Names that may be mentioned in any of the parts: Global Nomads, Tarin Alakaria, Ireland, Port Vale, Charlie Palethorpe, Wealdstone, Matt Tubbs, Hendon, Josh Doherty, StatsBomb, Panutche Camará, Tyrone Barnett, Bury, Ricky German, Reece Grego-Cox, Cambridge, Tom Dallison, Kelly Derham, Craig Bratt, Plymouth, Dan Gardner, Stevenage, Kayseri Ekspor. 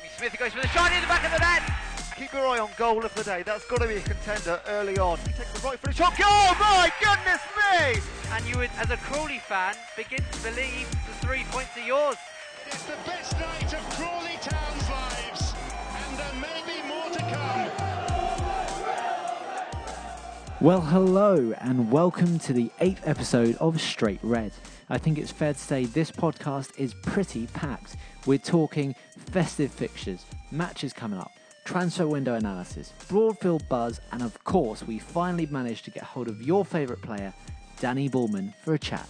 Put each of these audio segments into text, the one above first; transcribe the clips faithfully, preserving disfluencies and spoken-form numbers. Jimmy Smith, he goes for the shot in the back of the net. Keep your eye on goal of the day. That's got to be a contender early on. He takes the right for the shot. Oh my goodness me! And you would, as a Crawley fan, begin to believe the three points are yours. It is the best night of Crawley Town's lives, and there may be more to come. Well, hello, and welcome to the eighth episode of Straight Red. I think it's fair to say this podcast is pretty packed. We're talking festive fixtures, matches coming up, transfer window analysis, Broadfield buzz, and of course, we finally managed to get hold of your favourite player, Dannie Bulman, for a chat.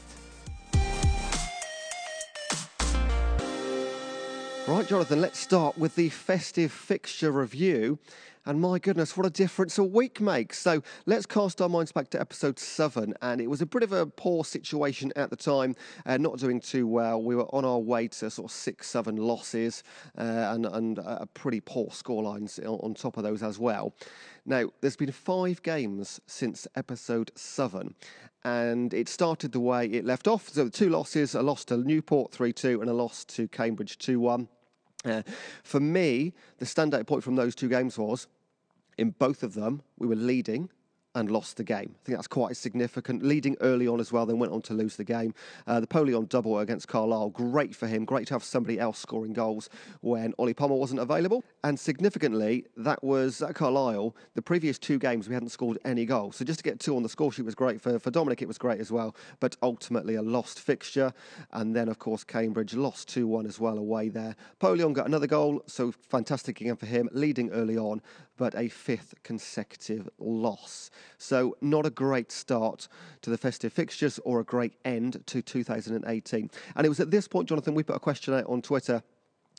Right, Jonathan, let's start with the festive fixture review. And my goodness, what a difference a week makes. So let's cast our minds back to episode seven. And it was a bit of a poor situation at the time, uh, not doing too well. We were on our way to sort of six, seven losses uh, and, and uh, pretty poor scorelines on top of those as well. Now, there's been five games since episode seven. And it started the way it left off. So two losses, a loss to Newport three two and a loss to Cambridge two one. Uh, for me, the standout point from those two games was, in both of them, we were leading and lost the game. I think that's quite significant. Leading early on as well, then went on to lose the game. Uh, the Poleon double against Carlisle, great for him. Great to have somebody else scoring goals when Ollie Palmer wasn't available. And significantly, that was at Carlisle. The previous two games, we hadn't scored any goals. So just to get two on the score sheet was great. For, for Dominic, it was great as well. But ultimately, a lost fixture. And then, of course, Cambridge lost two one as well away there. Poleon got another goal, so fantastic again for him. Leading early on, but a fifth consecutive loss. So not a great start to the festive fixtures or a great end to two thousand eighteen. And it was at this point, Jonathan, we put a question out on Twitter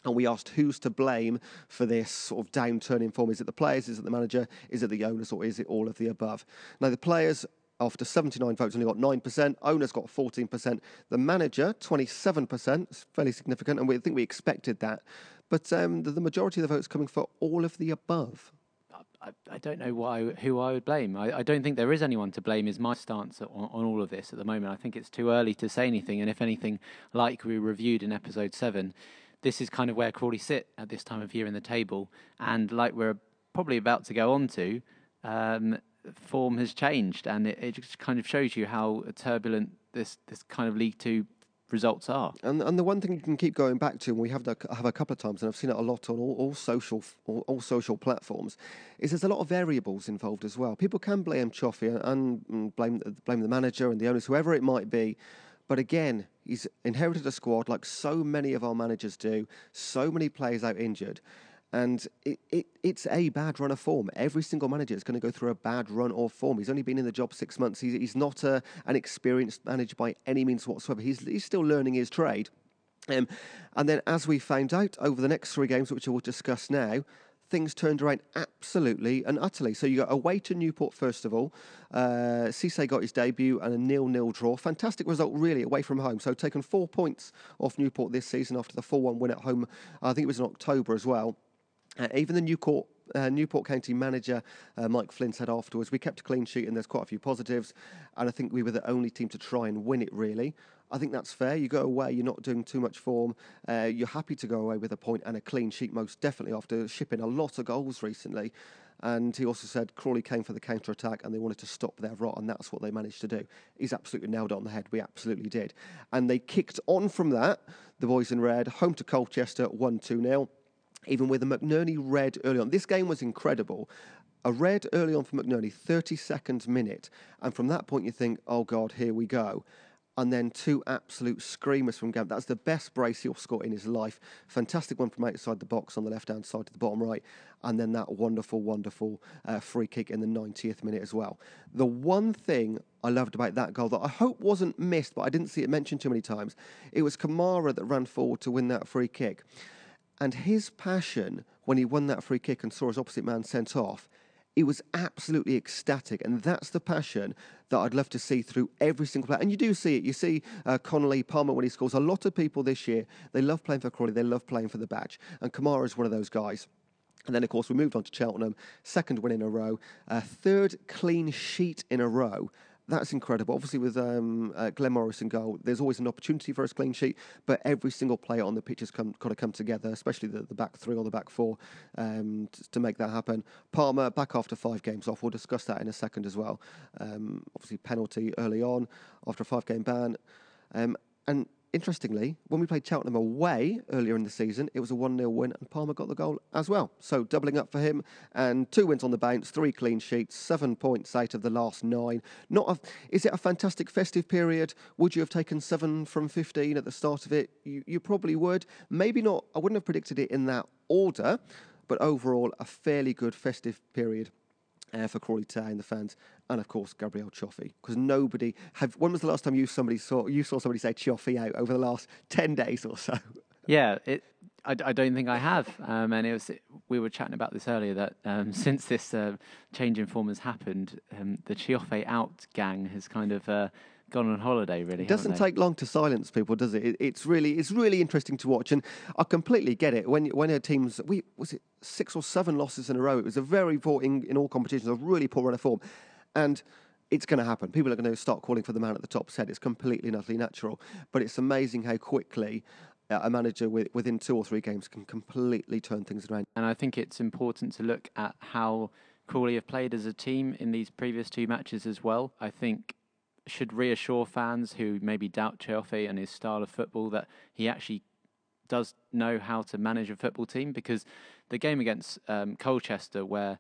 and we asked who's to blame for this sort of downturn in form. Is it the players? Is it the manager? Is it the owners? Or is it all of the above? Now, the players, after seventy-nine votes, only got nine percent. Owners got fourteen percent. The manager, twenty-seven percent. It's fairly significant, and we think we expected that. But um, the, the majority of the votes coming for all of the above. I, I don't know why, who I would blame. I, I don't think there is anyone to blame is my stance on, on all of this at the moment. I think it's too early to say anything. And if anything, like we reviewed in episode seven, this is kind of where Crawley sit at this time of year in the table. And like we're probably about to go on to, um, form has changed. And it, it just kind of shows you how turbulent this, this kind of League Two results are. And and the one thing you can keep going back to, and we have that, have a couple of times, and I've seen it a lot on all, all social all, all social platforms, is there's a lot of variables involved as well. People can blame Cioffi and, and blame blame the manager and the owners, whoever it might be. But again, he's inherited a squad like so many of our managers do, so many players out injured. And it, it, it's a bad run of form. Every single manager is going to go through a bad run of form. He's only been in the job six months. He's, he's not a, an experienced manager by any means whatsoever. He's, he's still learning his trade. Um, and then, as we found out, over the next three games, which we'll discuss now, things turned around absolutely and utterly. So you got away to Newport, first of all. Uh, Sesay got his debut and a nil nil draw. Fantastic result, really, away from home. So taken four points off Newport this season after the four one win at home. I think it was in October as well. Uh, even the Newport, uh, Newport County manager, uh, Mike Flynn, said afterwards, we kept a clean sheet and there's quite a few positives. And I think we were the only team to try and win it, really. I think that's fair. You go away, you're not doing too much form. Uh, you're happy to go away with a point and a clean sheet, most definitely, after shipping a lot of goals recently. And he also said Crawley came for the counter-attack and they wanted to stop their rot, and that's what they managed to do. He's absolutely nailed it on the head. We absolutely did. And they kicked on from that, the boys in red, home to Colchester, one two nil. Even with a McNerney red early on. This game was incredible. A red early on for McNerney, thirty-second minute. And from that point, you think, oh, God, here we go. And then two absolute screamers from Gam. That's the best brace he'll score in his life. Fantastic one from outside the box on the left-hand side to the bottom right. And then that wonderful, wonderful uh, free kick in the ninetieth minute as well. The one thing I loved about that goal that I hope wasn't missed, but I didn't see it mentioned too many times, it was Camará that ran forward to win that free kick. And his passion, when he won that free kick and saw his opposite man sent off, he was absolutely ecstatic. And that's the passion that I'd love to see through every single player. And you do see it. You see uh, Connolly, Palmer, when he scores. A lot of people this year, they love playing for Crawley. They love playing for the badge. And Kamara is one of those guys. And then, of course, we moved on to Cheltenham. Second win in a row. Uh, third clean sheet in a row. That's incredible. Obviously, with um, uh, Glenn Morris in goal, there's always an opportunity for a clean sheet, but every single player on the pitch has come, kind of come together, especially the, the back three or the back four, um, to, to make that happen. Palmer, back after five games off. We'll discuss that in a second as well. Um, obviously, penalty early on after a five-game ban. Um, and interestingly, when we played Cheltenham away earlier in the season, it was a one nil win, and Palmer got the goal as well. So doubling up for him, and two wins on the bounce, three clean sheets, seven points out of the last nine. Not a, is it a fantastic festive period? Would you have taken seven from fifteen at the start of it? You, you probably would. Maybe not. I wouldn't have predicted it in that order, but overall, a fairly good festive period Uh, for Crawley Town, the fans, and of course Gabriel Cioffi. Because nobody have. When was the last time you somebody saw you saw somebody say Cioffi out over the last ten days or so? Yeah, it, I, I don't think I have. Um, and it was it, we were chatting about this earlier that um, since this uh, change in form has happened, um, the Cioffi out gang has kind of Uh, gone on holiday, really. It doesn't take long to silence people, does it? it? It's really, it's really interesting to watch, and I completely get it. When when our teams, we was it six or seven losses in a row. It was a very poor in, in all competitions, a really poor run of form, and it's going to happen. People are going to start calling for the man at the top's head. It's completely and utterly natural, but it's amazing how quickly a manager with, within two or three games can completely turn things around. And I think it's important to look at how Crawley have played as a team in these previous two matches as well. I think should reassure fans who maybe doubt Cioffi and his style of football that he actually does know how to manage a football team, because the game against um, Colchester, where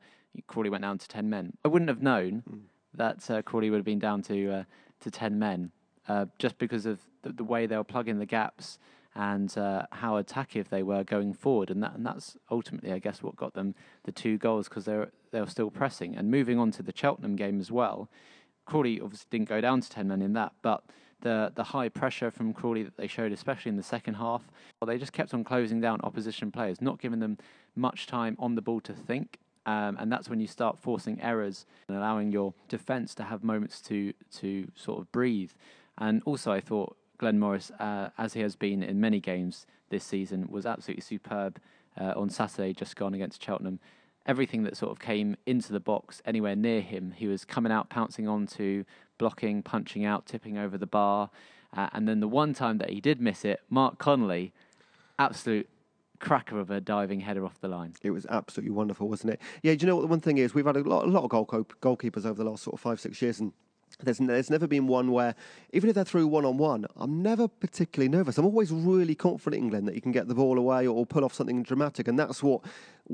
Crawley went down to ten men, I wouldn't have known mm. that uh, Crawley would have been down to uh, to ten men uh, just because of the, the way they were plugging the gaps and uh, how attackive they were going forward, and that and that's ultimately, I guess, what got them the two goals, because they were they were still pressing. And moving on to the Cheltenham game as well, Crawley obviously didn't go down to ten men in that, but the the high pressure from Crawley that they showed, especially in the second half, well, they just kept on closing down opposition players, not giving them much time on the ball to think, um, and that's when you start forcing errors and allowing your defence to have moments to to sort of breathe. And also, I thought Glenn Morris, uh, as he has been in many games this season, was absolutely superb uh, on Saturday just gone against Cheltenham. Everything that sort of came into the box anywhere near him, he was coming out, pouncing onto, blocking, punching out, tipping over the bar. Uh, and then the one time that he did miss it, Mark Connolly, absolute cracker of a diving header off the line. It was absolutely wonderful, wasn't it? Yeah, do you know what the one thing is? We've had a lot, a lot of goal goalkeepers over the last sort of five, six years, and There's, there's never been one where, even if they're through one-on-one, I'm never particularly nervous. I'm always really confident in Glenn that he can get the ball away or pull off something dramatic, and that's what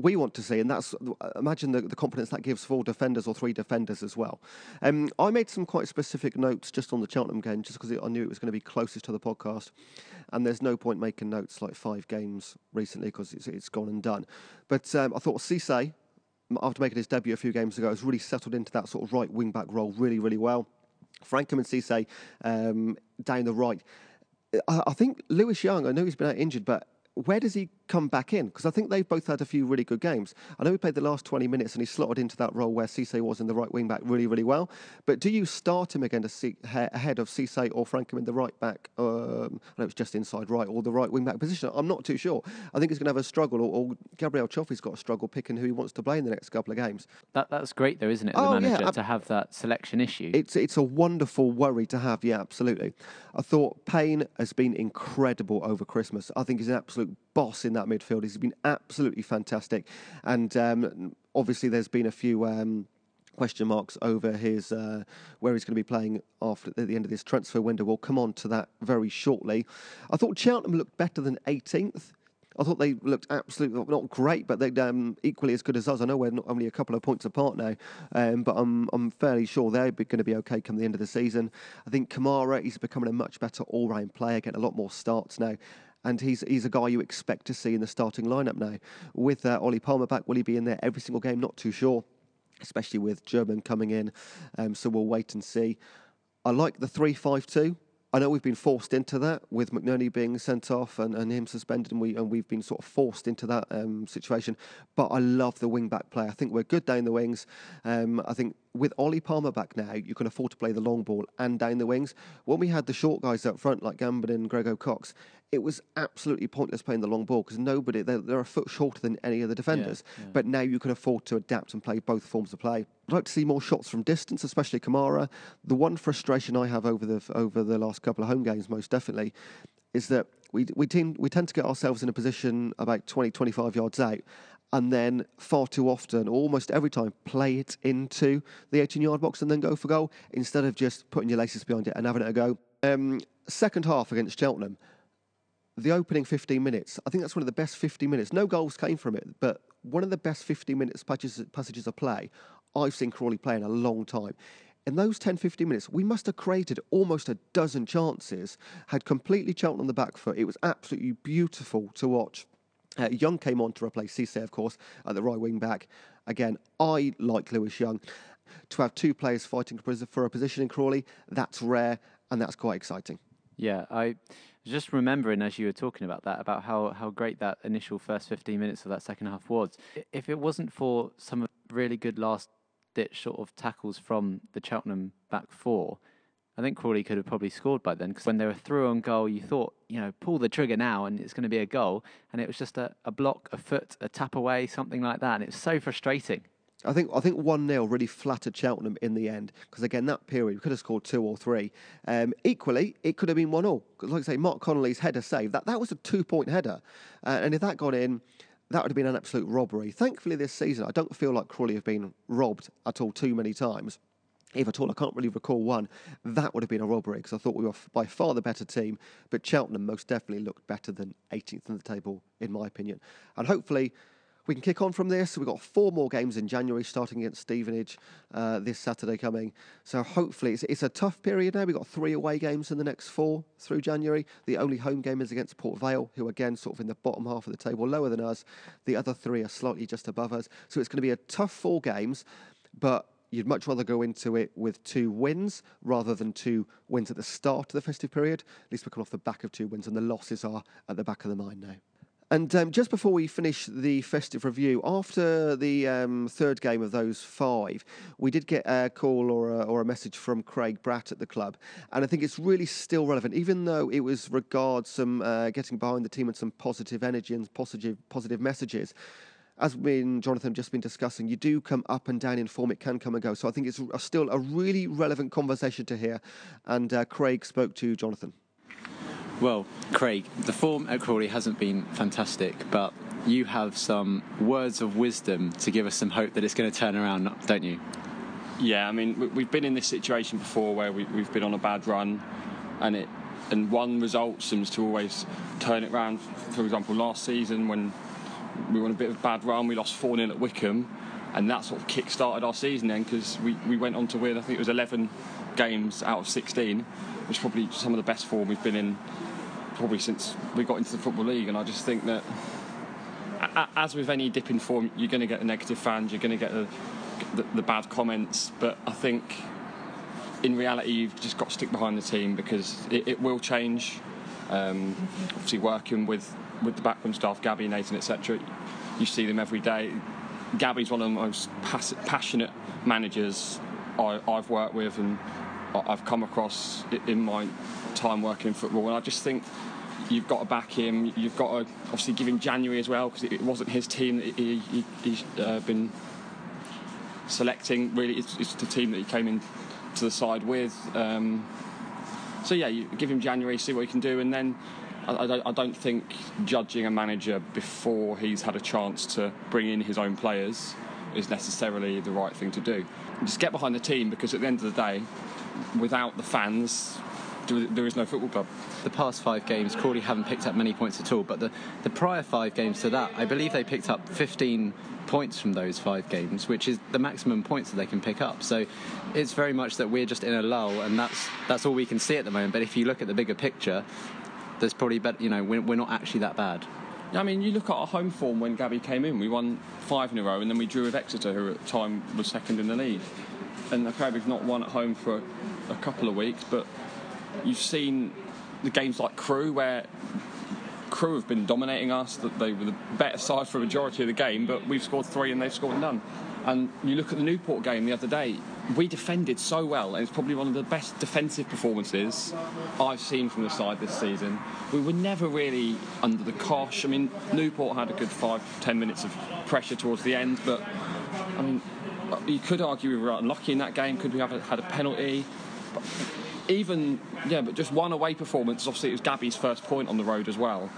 we want to see. And that's imagine the, the confidence that gives four defenders or three defenders as well. Um, I made some quite specific notes just on the Cheltenham game, just because I knew it was going to be closest to the podcast, and there's no point making notes like five games recently because it's, it's gone and done. But um, I thought Sesay, after making his debut a few games ago, has really settled into that sort of right wing-back role really, really well. Frankham and Sesay um, down the right. I, I think Lewis Young, I know he's been out injured, but where does he come back in? Because I think they've both had a few really good games. I know he played the last twenty minutes and he slotted into that role where Sesay was in the right wing-back really, really well. But do you start him again to see, ha- ahead of Sesay or Frankham in the right-back? Um, I know it's just inside right or the right wing-back position. I'm not too sure. I think he's going to have a struggle, or, or Gabriel Cioffi's got a struggle picking who he wants to play in the next couple of games. That That's great though, isn't it, the oh, manager, yeah, to have that selection issue? It's, it's a wonderful worry to have, yeah, absolutely. I thought Payne has been incredible over Christmas. I think he's an absolute boss in that midfield. He's been absolutely fantastic, and um, obviously there's been a few um, question marks over his uh, where he's going to be playing after at the end of this transfer window. We'll come on to that very shortly. I thought Cheltenham looked better than eighteenth. I thought they looked absolutely not great, but they're um, equally as good as us. I know we're not only a couple of points apart now, um, but I'm I'm fairly sure they're going to be okay come the end of the season. I think Kamara, he's becoming a much better all-round player, getting a lot more starts now. And he's he's a guy you expect to see in the starting lineup now. With uh, Ollie Palmer back, will he be in there every single game? Not too sure, especially with German coming in. Um, so we'll wait and see. I like the three five two. I know we've been forced into that with McNerney being sent off and, and him suspended, and we and we've been sort of forced into that um, situation. But I love the wing back play. I think we're good down the wings. Um, I think with Ollie Palmer back now, you can afford to play the long ball and down the wings. When we had the short guys up front like Gambin and Grego-Cox, it was absolutely pointless playing the long ball because nobody, they're, they're a foot shorter than any of the defenders. Yeah, yeah. But now you can afford to adapt and play both forms of play. I'd like to see more shots from distance, especially Kamara. The one frustration I have over the over the last couple of home games, most definitely, is that we we tend, we tend to get ourselves in a position about twenty, twenty-five yards out, and then far too often, almost every time, play it into the eighteen-yard box and then go for goal, instead of just putting your laces behind it and having it a go. Um, second half against Cheltenham, the opening fifteen minutes, I think that's one of the best fifteen minutes. No goals came from it, but one of the best fifteen minutes passages, passages of play I've seen Crawley play in a long time. In those ten, fifteen minutes, we must have created almost a dozen chances, had completely Cheltenham on the back foot. It was absolutely beautiful to watch. Uh, Young came on to replace Sesay, of course, at the right wing back. Again, I like Lewis Young. To have two players fighting for a position in Crawley, that's rare and that's quite exciting. Yeah, I just remembering as you were talking about that, about how, how great that initial first fifteen minutes of that second half was. If it wasn't for some really good last-ditch sort of tackles from the Cheltenham back four, I think Crawley could have probably scored by then, because when they were through on goal, you thought, you know, pull the trigger now and it's going to be a goal. And it was just a, a block, a foot, a tap away, something like that. And it was so frustrating. I think I think one nil really flattered Cheltenham in the end, because again, that period, we could have scored two or three. Um, equally, it could have been one all, because like I say, Mark Connolly's header save, that, that was a two-point header. Uh, and if that got in, that would have been an absolute robbery. Thankfully this season, I don't feel like Crawley have been robbed at all too many times. If at all, I can't really recall one. That would have been a robbery, because I thought we were by far the better team, but Cheltenham most definitely looked better than eighteenth on the table, in my opinion. And hopefully we can kick on from this. We've got four more games in January, starting against Stevenage uh, this Saturday coming. So hopefully it's, it's a tough period now. We've got three away games in the next four through January. The only home game is against Port Vale, who again sort of in the bottom half of the table, lower than us. The other three are slightly just above us. So it's going to be a tough four games, but you'd much rather go into it with two wins rather than two wins at the start of the festive period. At least we're coming off the back of two wins, and the losses are at the back of the mind now. And um, just before we finish the festive review, after the um, third game of those five, we did get a call or a, or a message from Craig Bratt at the club. And I think it's really still relevant, even though it was regards some uh, getting behind the team and some positive energy and positive, positive messages. As me and Jonathan have just been discussing, you do come up and down in form. It can come and go. So I think it's still a really relevant conversation to hear. And uh, Craig spoke to Jonathan. Well, Craig, the form at Crawley hasn't been fantastic, but you have some words of wisdom to give us some hope that it's going to turn around, don't you? Yeah, I mean, we've been in this situation before where we've been on a bad run, and it and one result seems to always turn it round. For example, last season when we were on a bit of a bad run, we lost four nil at Wickham, and that sort of kick-started our season then, because we, we went on to win, I think it was eleven games out of sixteen, which is probably some of the best form we've been in probably since we got into the Football League. And I just think that, as with any dip in form, you're going to get the negative fans, you're going to get the, the, the bad comments, but I think in reality you've just got to stick behind the team, because it, it will change. Um, obviously working with, with the backroom staff, Gabby, Nathan, et cetera, you see them every day. Gabby's one of the most pass- passionate managers I, I've worked with and I've come across in my time working in football, and I just think you've got to back him. You've got to obviously give him January as well, because it wasn't his team that he, he, he's uh, been selecting. Really, it's, it's the team that he came in to the side with. Um, so yeah, you give him January, see what he can do, and then I, I, don't, I don't think judging a manager before he's had a chance to bring in his own players is necessarily the right thing to do. Just get behind the team, because at the end of the day, without the fans, there is no football club. The past five games, Crawley haven't picked up many points at all, but the, the prior five games to that, I believe they picked up fifteen points from those five games, which is the maximum points that they can pick up. So it's very much that we're just in a lull, and that's that's all we can see at the moment. But if you look at the bigger picture, there's probably better, you know, we're, we're not actually that bad. I mean, you look at our home form when Gabby came in. We won five in a row, and then we drew with Exeter, who at the time was second in the league. And the Crawley have not won at home for a, a couple of weeks, but you've seen the games like Crewe, where Crewe have been dominating us, that they were the better side for a majority of the game, but we've scored three and they've scored none. And you look at the Newport game the other day, we defended so well, and it's probably one of the best defensive performances I've seen from the side this season. We were never really under the cosh. I mean, Newport had a good five, ten minutes of pressure towards the end, but I mean, you could argue we were unlucky in that game. Could we have had a penalty? But even, yeah, but just one away performance, obviously it was Gabby's first point on the road as well.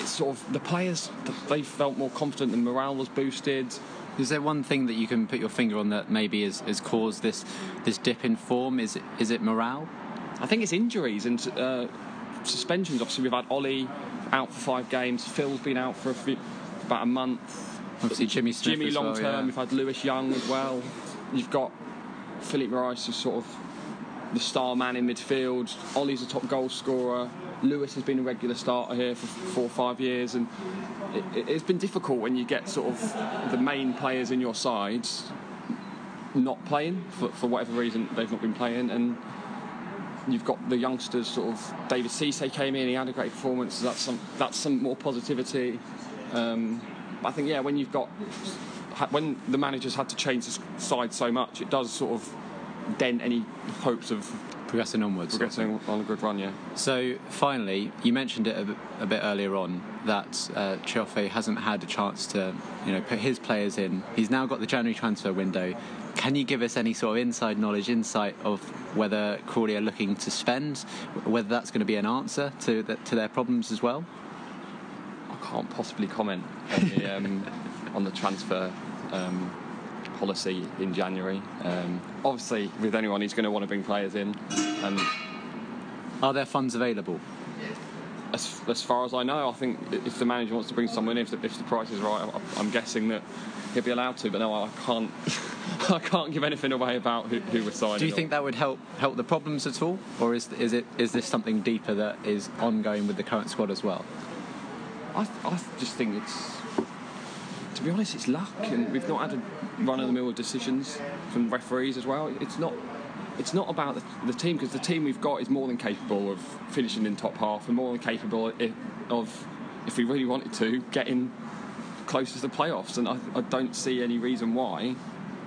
It's sort of, the players, they felt more confident, and morale was boosted. Is there one thing that you can put your finger on that maybe has, has caused this this dip in form? Is it, is it morale? I think it's injuries and uh, suspensions. Obviously, we've had Ollie out for five games. Phil's been out for a few, about a month. Obviously, Jimmy Smith Jimmy long term. Well, yeah. We've had Lewis Young as well. You've got Philippe Marais, who's sort of the star man in midfield. Ollie's a top goal scorer. Lewis has been a regular starter here for four or five years, and it, it's been difficult when you get sort of the main players in your sides not playing for, for whatever reason. They've not been playing, and you've got the youngsters. Sort of David Sesay came in; he had a great performance. That's some that's some more positivity. Um, but I think yeah, when you've got when the managers had to change the side so much, it does sort of dent any hopes of progressing onwards. Progressing on a good run, yeah. So, finally, you mentioned it a, b- a bit earlier on that uh, Cioffi hasn't had a chance to, you know, put his players in. He's now got the January transfer window. Can you give us any sort of inside knowledge, insight of whether Crawley are looking to spend, whether that's going to be an answer to the, to their problems as well? I can't possibly comment on the, um, on the transfer Um, policy in January. Um, obviously, with anyone, he's going to want to bring players in. And are there funds available? As, as far as I know, I think if the manager wants to bring someone in, if the, if the price is right, I, I'm guessing that he'll be allowed to. But no, I can't. I can't give anything away about who, who we're signing. Do you think or. that would help help the problems at all, or is is it is this something deeper that is ongoing with the current squad as well? I I just think it's. To be honest, it's luck, and we've not had a run-of-the-mill of decisions from referees as well. It's not, it's not about the, the team, because the team we've got is more than capable of finishing in top half, and more than capable of, if we really wanted to, getting close to the playoffs. And I, I don't see any reason why,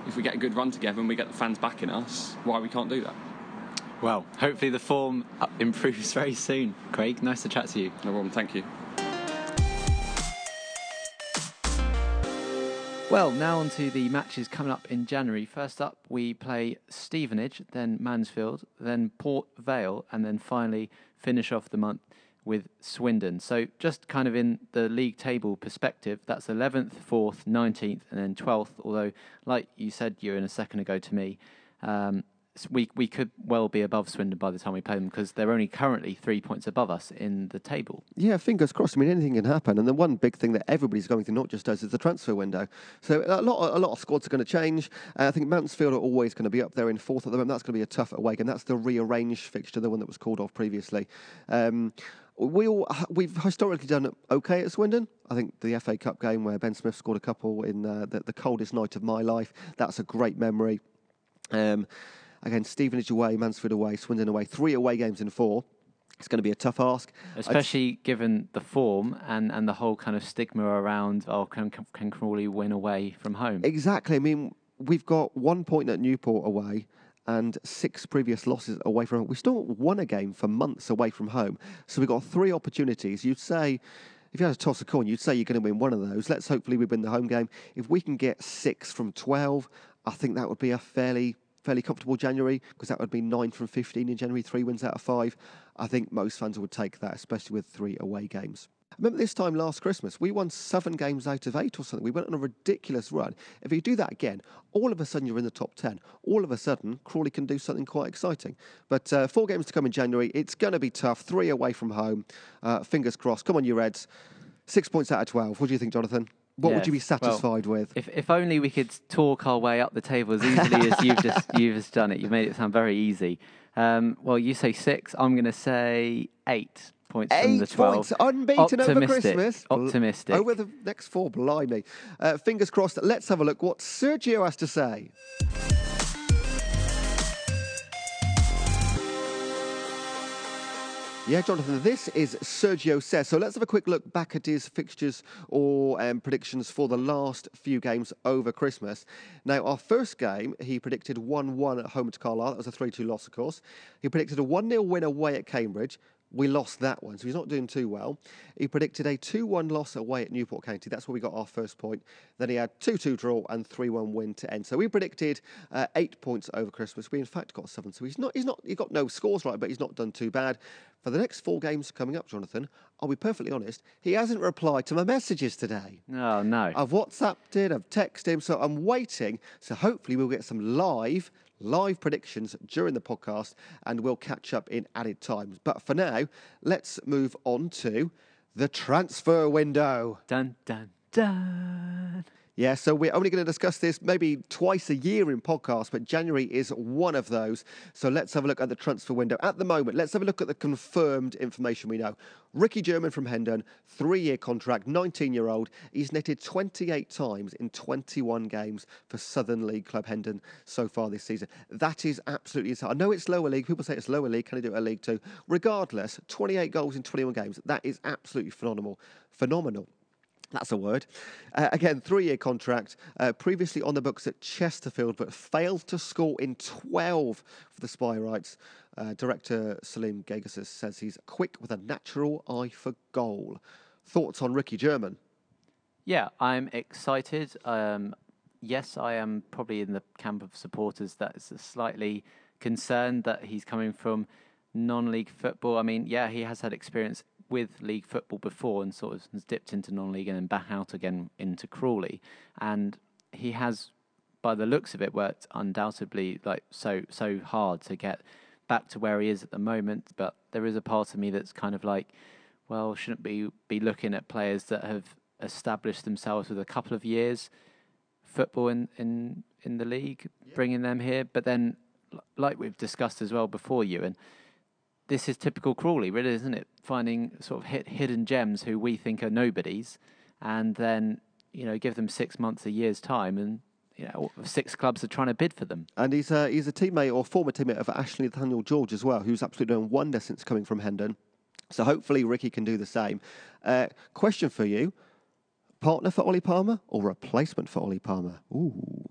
if we get a good run together and we get the fans backing us, why we can't do that. Well, hopefully the form improves very soon. Craig, nice to chat to you. No problem, thank you. Well, now on to the matches coming up in January. First up, we play Stevenage, then Mansfield, then Port Vale, and then finally finish off the month with Swindon. So just kind of in the league table perspective, that's eleventh, fourth, nineteenth, and then twelfth. Although, like you said, Ewan, a second ago to me, um, we we could well be above Swindon by the time we play them, because they're only currently three points above us in the table. Yeah, fingers crossed. I mean, anything can happen. And the one big thing that everybody's going through, not just us, is the transfer window. So a lot, a lot of squads are going to change. Uh, I think Mansfield are always going to be up there in fourth at the moment. That's going to be a tough away game. That's the rearranged fixture, the one that was called off previously. Um, we all, we've historically done okay at Swindon. I think the F A Cup game where Ben Smith scored a couple in uh, the, the coldest night of my life, that's a great memory. Um... Again, Stevenage away, Mansfield away, Swindon away. Three away games in four. It's going to be a tough ask. Especially I'd... given the form and, and the whole kind of stigma around, oh, can, can, can Crawley win away from home? Exactly. I mean, we've got one point at Newport away and six previous losses away from home. We still won a game for months away from home. So we've got three opportunities. You'd say, if you had to toss a coin, you'd say you're going to win one of those. Let's hopefully we win the home game. If we can get six from twelve, I think that would be a fairly... fairly comfortable January, because that would be nine from fifteen in January, three wins out of five. I think most fans would take that, especially with three away games. Remember this time last Christmas, we won seven games out of eight or something. We went on a ridiculous run. If you do that again, all of a sudden you're in the top ten. All of a sudden, Crawley can do something quite exciting. But uh, four games to come in January. It's going to be tough. Three away from home. Uh, fingers crossed. Come on, you Reds. Six points out of twelve. What do you think, Jonathan? What yeah, would you be satisfied well, with? If if only we could talk our way up the table as easily as you've just you've just done it. You've made it sound very easy. Um, well, you say six. I'm going to say eight points eight from the twelve. Eight points, unbeaten over Christmas. Optimistic. Over the next four, blimey. Uh, fingers crossed. Let's have a look what Sergio has to say. Yeah, Jonathan, this is Sergio Sesay. So let's have a quick look back at his fixtures or um, predictions for the last few games over Christmas. Now, our first game, he predicted one one at home to Carlisle. That was a three two loss, of course. He predicted a one nil win away at Cambridge. We lost that one, so he's not doing too well. He predicted a two one loss away at Newport County. That's where we got our first point. Then he had two two draw and three one win to end. So we predicted uh, eight points over Christmas. We, in fact, got seven. So he's not, he's not, he got no scores right, but he's not done too bad. For the next four games coming up, Jonathan, I'll be perfectly honest, he hasn't replied to my messages today. Oh, no. I've WhatsApped him, I've texted him, so I'm waiting. So hopefully we'll get some live... live predictions during the podcast, and we'll catch up in added times. But for now, let's move on to the transfer window. Dun, dun, dun. Yeah, so we're only going to discuss this maybe twice a year in podcasts, but January is one of those. So let's have a look at the transfer window. At the moment, let's have a look at the confirmed information we know. Ricky German from Hendon, three-year contract, nineteen-year-old. He's netted twenty-eight times in twenty-one games for Southern League club Hendon so far this season. That is absolutely insane. I know it's lower league. People say it's lower league. Can he do it at League Two? Regardless, twenty-eight goals in twenty-one games. That is absolutely phenomenal. Phenomenal. That's a word. Uh, again, three-year contract, uh, previously on the books at Chesterfield, but failed to score in twelve for the Spyrites. Uh, director Selim Gagas says he's quick with a natural eye for goal. Thoughts on Ricky German? Yeah, I'm excited. Um, yes, I am probably in the camp of supporters that is slightly concerned that he's coming from non-league football. I mean, yeah, he has had experience with league football before and sort of dipped into non-league and then back out again into Crawley. And he has, by the looks of it, worked undoubtedly like so so hard to get back to where he is at the moment. But there is a part of me that's kind of like, well, shouldn't we be looking at players that have established themselves with a couple of years football in, in, in the league, yeah, bringing them here? But then, like we've discussed as well before, Ewan, this is typical Crawley, really, isn't it? Finding sort of hit, hidden gems who we think are nobodies, and then, you know, give them six months, a year's time, and, you know, six clubs are trying to bid for them. And he's a, he's a teammate or former teammate of Ashley Nathaniel-George as well, who's absolutely done wonder since coming from Hendon. So hopefully Ricky can do the same. Uh, question for you. Partner for Ollie Palmer or replacement for Ollie Palmer? Ooh.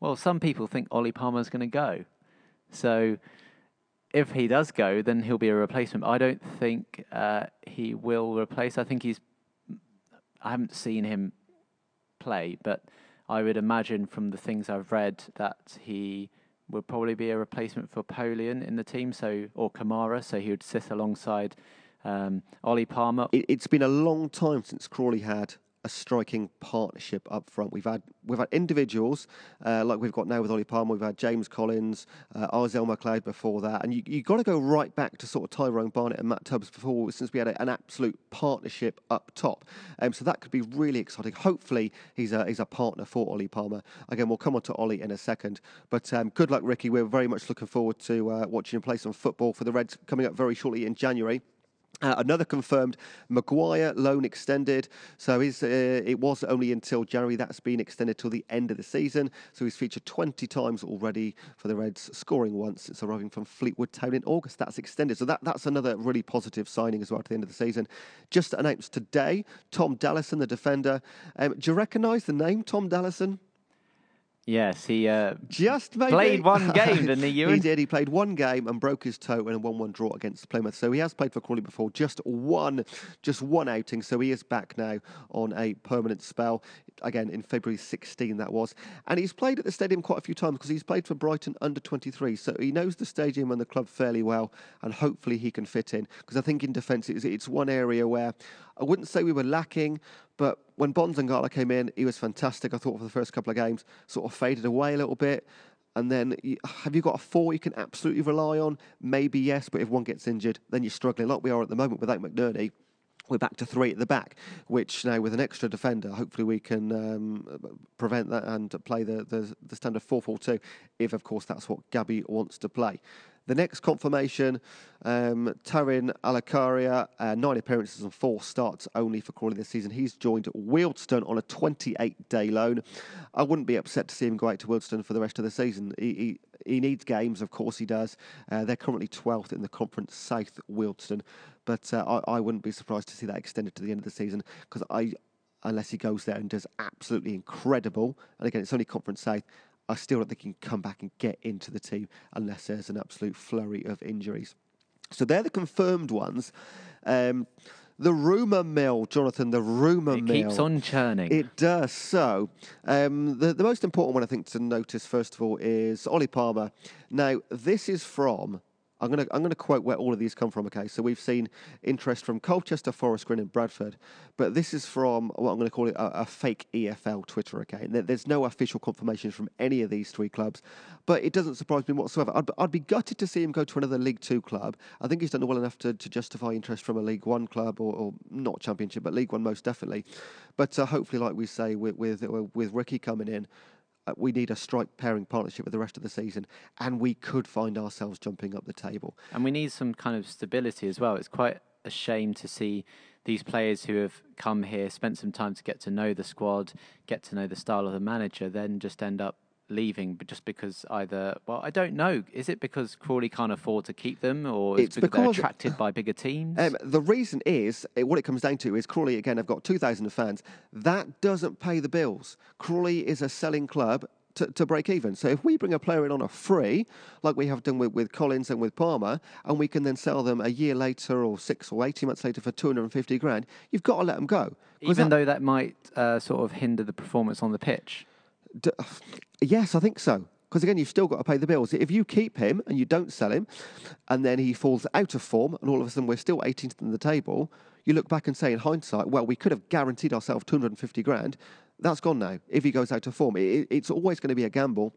Well, some people think Ollie Palmer's going to go. So... if he does go, then he'll be a replacement. I don't think uh, he will replace. I think he's... I haven't seen him play, but I would imagine from the things I've read that he would probably be a replacement for Poleon in the team, so or Camará, so he would sit alongside um, Ollie Palmer. It's been a long time since Crawley had a striking partnership up front. We've had we've had individuals uh, like we've got now with Ollie Palmer. We've had James Collins, uh, Arzell McLeod before that, and you you got to go right back to sort of Tyrone Barnett and Matt Tubbs before, since we had a, an absolute partnership up top. Um, so that could be really exciting. Hopefully he's a he's a partner for Ollie Palmer. Again, we'll come on to Ollie in a second. But um, good luck, Ricky. We're very much looking forward to uh, watching him play some football for the Reds coming up very shortly in January. Uh, another confirmed, Maguire loan extended. So his, uh, it was only until January. That's been extended till the end of the season. So he's featured twenty times already for the Reds, scoring once since arriving from Fleetwood Town in August. That's extended. So that, that's another really positive signing as well at the end of the season. Just announced today, Tom Dallison, the defender. Um, do you recognise the name, Tom Dallison? Yes, he uh, just played one game, didn't he, Ewan? He did. He played one game and broke his toe in a one one draw against Plymouth. So he has played for Crawley before, just one, just one outing. So he is back now on a permanent spell. Again, in February sixteenth, that was. And he's played at the stadium quite a few times because he's played for Brighton under twenty-three. So he knows the stadium and the club fairly well, and hopefully he can fit in. Because I think in defence, it's one area where I wouldn't say we were lacking, but when Bonzangala came in, he was fantastic, I thought, for the first couple of games. Sort of faded away a little bit. And then, have you got a four you can absolutely rely on? Maybe yes, but if one gets injured, then you're struggling. Like we are at the moment without McNerney, we're back to three at the back, which now with an extra defender, hopefully we can um, prevent that and play the, the, the standard four four two, if, of course, that's what Gabby wants to play. The next confirmation, um, Tarin Alakaria, uh, nine appearances and four starts only for Crawley this season. He's joined Wealdstone on a twenty-eight-day loan. I wouldn't be upset to see him go out to Wealdstone for the rest of the season. He, he, he needs games, of course he does. Uh, they're currently twelfth in the Conference South, Wealdstone. But uh, I, I wouldn't be surprised to see that extended to the end of the season, because I, unless he goes there and does absolutely incredible, and again, it's only Conference South, I still don't think he can come back and get into the team unless there's an absolute flurry of injuries. So they're the confirmed ones. Um, the rumour mill, Jonathan, the rumour mill. It keeps on churning. It does. So um, the, the most important one, I think, to notice, first of all, is Ollie Palmer. Now, this is from... I'm going to I'm going to quote where all of these come from, okay? So we've seen interest from Colchester, Forest Green and Bradford, but this is from what I'm going to call it a, a fake E F L Twitter account. Okay? There's no official confirmation from any of these three clubs, but it doesn't surprise me whatsoever. I'd, I'd be gutted to see him go to another League Two club. I think he's done well enough to, to justify interest from a League One club, or, or not Championship, but League One most definitely. But uh, hopefully, like we say, with with, with Ricky coming in, we need a strike pairing partnership with the rest of the season, and we could find ourselves jumping up the table. And we need some kind of stability as well. It's quite a shame to see these players who have come here, spent some time to get to know the squad, get to know the style of the manager, then just end up leaving, but just because either, well, I don't know, is it because Crawley can't afford to keep them, or is it's because, because they're attracted by bigger teams? Um, the reason is, what it comes down to is Crawley, again, have got two thousand fans. That doesn't pay the bills. Crawley is a selling club to, to break even. So if we bring a player in on a free, like we have done with, with Collins and with Palmer, and we can then sell them a year later or six or eighteen months later for two hundred fifty grand, you've got to let them go. Even that, though that might uh, sort of hinder the performance on the pitch? D- Yes, I think so. Because, again, you've still got to pay the bills. If you keep him and you don't sell him, and then he falls out of form, and all of a sudden we're still eighteenth in the table, you look back and say, in hindsight, well, we could have guaranteed ourselves two hundred fifty grand. That's gone now, if he goes out of form. It, it's always going to be a gamble.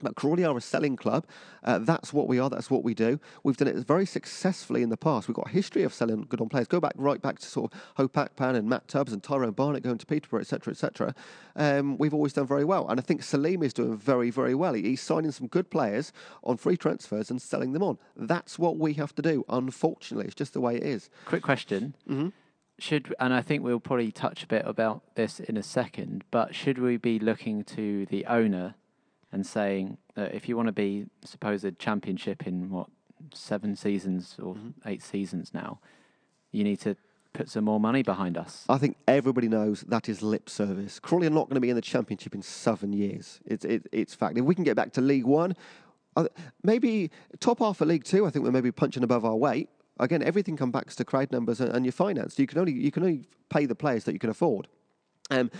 But Crawley are a selling club. Uh, that's what we are. That's what we do. We've done it very successfully in the past. We've got a history of selling good on players. Go back right back to sort of Hopakpan and Matt Tubbs and Tyrone Barnett going to Peterborough, et cetera, et cetera. Um, we've always done very well, and I think Selim is doing very, very well. He, he's signing some good players on free transfers and selling them on. That's what we have to do. Unfortunately, it's just the way it is. Quick question: mm-hmm. Should and I think we'll probably touch a bit about this in a second, but should we be looking to the owner and saying that if you want to be supposed Championship in, what, seven seasons or mm-hmm. eight seasons now, you need to put some more money behind us? I think everybody knows that is lip service. Crawley are not going to be in the Championship in seven years. It's it, it's fact. If we can get back to League One, maybe top half of League Two, I think we're maybe punching above our weight. Again, everything comes back to crowd numbers and, and your finance. You can only you can only pay the players that you can afford. Um.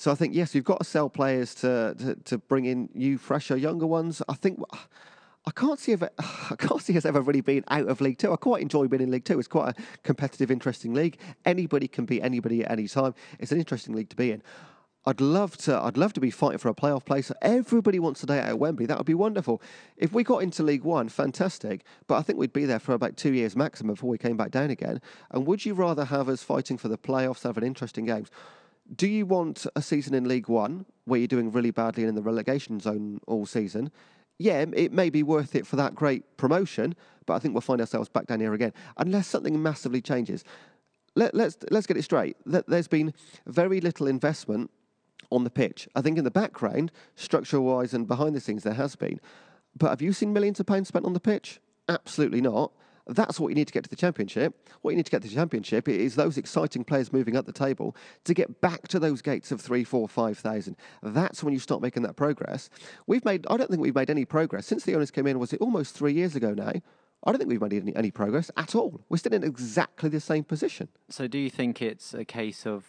So I think, yes, you've got to sell players to, to, to bring in new, fresher, younger ones. I think I can't see ever, I can't see us ever really being out of League Two. I quite enjoy being in League Two. It's quite a competitive, interesting league. Anybody can beat anybody at any time. It's an interesting league to be in. I'd love to I'd love to be fighting for a playoff place. Everybody wants a day out at Wembley. That would be wonderful. If we got into League One, fantastic. But I think we'd be there for about two years maximum before we came back down again. And would you rather have us fighting for the playoffs, having interesting games? Do you want a season in League One where you're doing really badly and in the relegation zone all season? Yeah, it may be worth it for that great promotion, but I think we'll find ourselves back down here again, unless something massively changes. Let, let's let's get it straight. There's been very little investment on the pitch. I think in the background, structural-wise and behind the scenes, there has been. But have you seen millions of pounds spent on the pitch? Absolutely not. That's what you need to get to the Championship. What you need to get to the Championship is those exciting players moving up the table to get back to those gates of three, four, five thousand. That's when you start making that progress. We've made, I don't think we've made any progress. Since the owners came in, was it almost three years ago now? I don't think we've made any, any progress at all. We're still in exactly the same position. So do you think it's a case of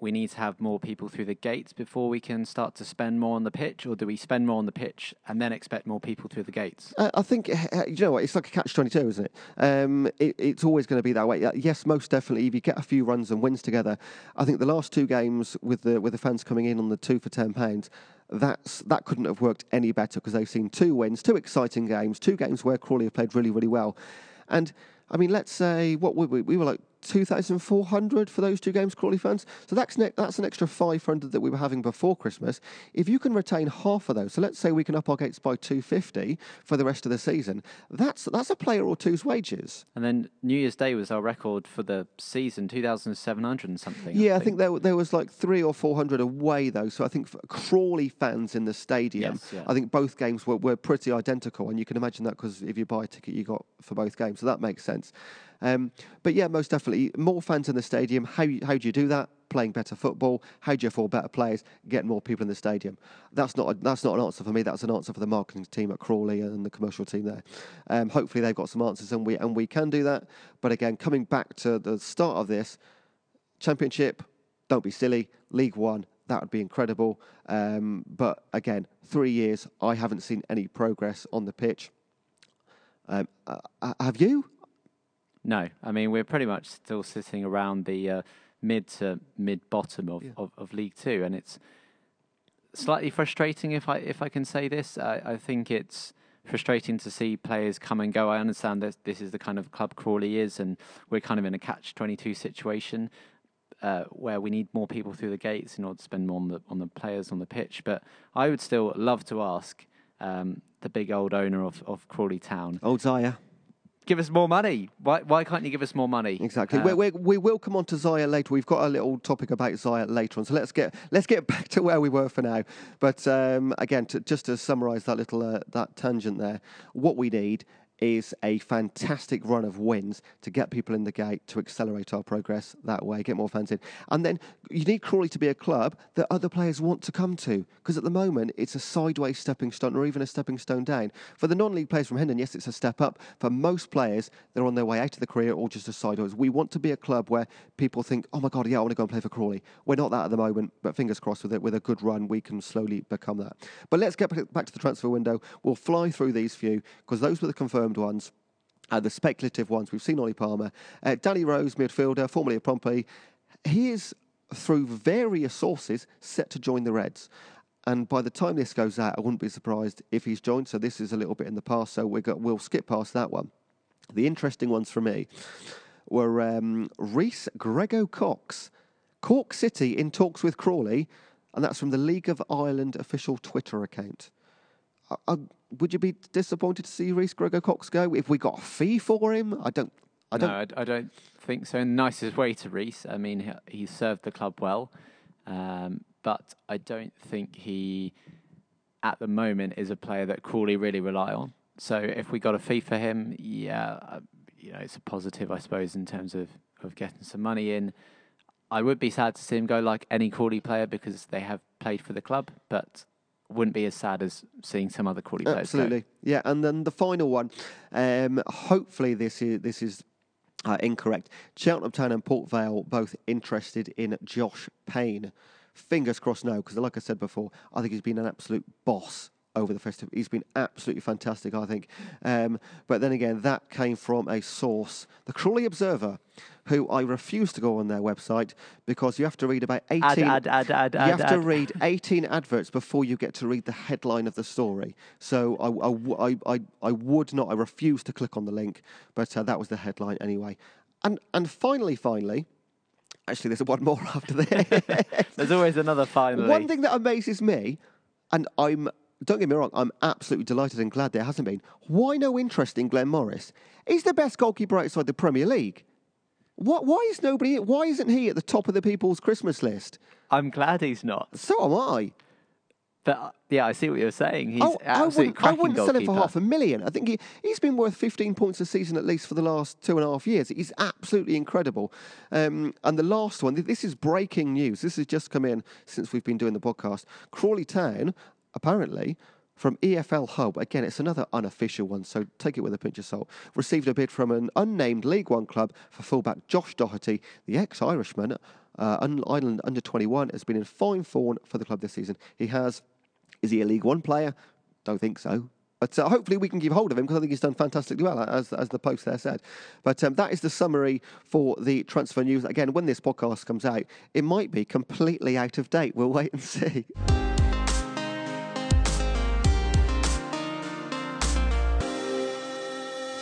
we need to have more people through the gates before we can start to spend more on the pitch, or do we spend more on the pitch and then expect more people through the gates? Uh, I think, uh, you know what, it's like a catch twenty-two, isn't it? Um, it it's always going to be that way. Uh, yes, most definitely, if you get a few runs and wins together. I think the last two games with the with the fans coming in on the two for ten pounds, That's that couldn't have worked any better, because they've seen two wins, two exciting games, two games where Crawley have played really, really well. And, I mean, let's say, what were we? We were like two thousand four hundred for those two games, Crawley fans. So that's ne- that's an extra five hundred that we were having before Christmas. If you can retain half of those, so let's say we can up our gates by two hundred fifty for the rest of the season, that's that's a player or two's wages. And then New Year's Day was our record for the season, two thousand seven hundred and something. Yeah, I think, I think there, there was like three or four hundred away, though. So I think for Crawley fans in the stadium, yes, yeah. I think both games were, were pretty identical. And you can imagine that because if you buy a ticket, you got for both games. So that makes sense. Um, but yeah, most definitely more fans in the stadium. How how do you do that? Playing better football. How do you afford better players? Get more people in the stadium. That's not a, that's not an answer for me. That's an answer for the marketing team at Crawley and the commercial team there. Um, hopefully they've got some answers and we and we can do that. But again, coming back to the start of this, Championship, don't be silly. League One, that would be incredible. Um, but again, three years, I haven't seen any progress on the pitch. Um, uh, have you? No, I mean, we're pretty much still sitting around the uh, mid to mid-bottom of, yeah. of, of League Two, and it's slightly frustrating, if I if I can say this. I, I think it's frustrating to see players come and go. I understand that this is the kind of club Crawley is, and we're kind of in a catch twenty-two situation uh, where we need more people through the gates in order to spend more on the, on the players on the pitch. But I would still love to ask um, the big old owner of, of Crawley Town. Old Zaya. Give us more money. Why Why can't you give us more money? Exactly. Uh, we're, we're, we will come on to Zaya later. We've got a little topic about Zaya later on. So let's get let's get back to where we were for now. But um, again, to, just to summarise that little uh, that tangent there, what we need is a fantastic run of wins to get people in the gate, to accelerate our progress that way, get more fans in. And then you need Crawley to be a club that other players want to come to, because at the moment it's a sideways stepping stone, or even a stepping stone down. For the non-league players from Hendon, yes, it's a step up. For most players, they're on their way out of the career or just a sideways. We want to be a club where people think, oh my God, yeah, I want to go and play for Crawley. We're not that at the moment, but fingers crossed with it. With a good run, we can slowly become that. But let's get back to the transfer window. We'll fly through these few, because those were the confirmed ones. Uh, the speculative ones, we've seen Ollie Palmer. Uh, Danny Rose, midfielder, formerly of Pompey. He is, through various sources, set to join the Reds. And by the time this goes out, I wouldn't be surprised if he's joined. So this is a little bit in the past, so we're go- we'll skip past that one. The interesting ones for me were um, Reece Grego-Cox. Cork City in talks with Crawley, and that's from the League of Ireland official Twitter account. I, I, would you be disappointed to see Reece Grego-Cox go if we got a fee for him? I don't. I don't. No, I, I don't think so. In the nicest way to Reece. I mean, he, he served the club well, um, but I don't think he, at the moment, is a player that Crawley really rely on. So if we got a fee for him, yeah, uh, you know, it's a positive, I suppose, in terms of, of getting some money in. I would be sad to see him go, like any Crawley player, because they have played for the club, but wouldn't be as sad as seeing some other Crawley players. Absolutely, go. Yeah. And then the final one, um, hopefully this is this is uh, incorrect. Cheltenham Town and Port Vale both interested in Josh Payne. Fingers crossed, no, because like I said before, I think he's been an absolute boss over the festive. He's been absolutely fantastic, I think. Um, but then again, that came from a source, the Crawley Observer, who I refuse to go on their website because you have to read about eighteen... Ad, ad, ad, ad, you ad, have ad. to read eighteen adverts before you get to read the headline of the story. So I, I, I, I would not, I refuse to click on the link, but uh, that was the headline anyway. And and finally, finally... Actually, there's one more after this. There's always another finally. One thing that amazes me, and I'm... Don't get me wrong, I'm absolutely delighted and glad there hasn't been. Why no interest in Glenn Morris? He's the best goalkeeper outside the Premier League. What, why is nobody? Why isn't he at the top of the people's Christmas list? I'm glad he's not. So am I. But yeah, I see what you're saying. He's oh, absolutely I wouldn't, I wouldn't sell him for half a million. I think he, he's been worth fifteen points a season at least for the last two and a half years. He's absolutely incredible. Um, and the last one, this is breaking news. This has just come in since we've been doing the podcast. Crawley Town... Apparently, from E F L Hub, again, it's another unofficial one, so take it with a pinch of salt, received a bid from an unnamed League One club for fullback Josh Doherty, the ex-Irishman, uh, Ireland under twenty-one, has been in fine form for the club this season. He has, is he a League One player? Don't think so. But uh, hopefully we can keep hold of him because I think he's done fantastically well, as as the post there said. But um, that is the summary for the transfer news. Again, when this podcast comes out, it might be completely out of date. We'll wait and see.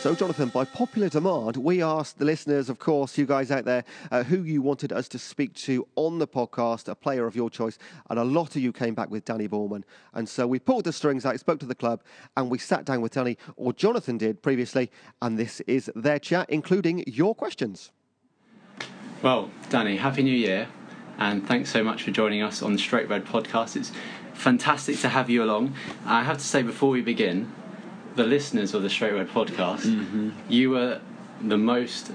So, Jonathan, by popular demand, we asked the listeners, of course, you guys out there, uh, who you wanted us to speak to on the podcast, a player of your choice, and a lot of you came back with Dannie Bulman. And so we pulled the strings out, spoke to the club, and we sat down with Danny, or Jonathan did previously, and this is their chat, including your questions. Well, Danny, Happy New Year, and thanks so much for joining us on the Straight Red podcast. It's fantastic to have you along. I have to say, before we begin, the listeners of the Straight Red podcast, mm-hmm. you were the most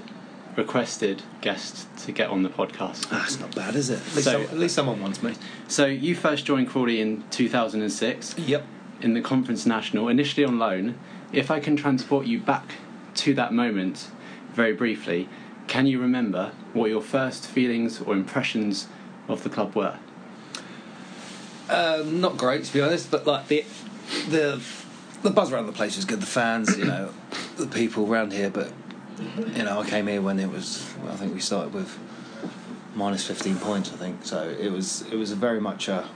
requested guest to get on the podcast. That's not bad, is it? At least, so, some, at least someone wants me. So you first joined Crawley in two thousand six. Yep. In the Conference National, initially on loan. If I can transport you back to that moment very briefly, can you remember what your first feelings or impressions of the club were? Uh, not great, to be honest, but like the the. The buzz around the place was good, the fans, you know, the people around here, but, you know, I came here when it was, well, I think we started with minus fifteen points, I think, so it was it was very much a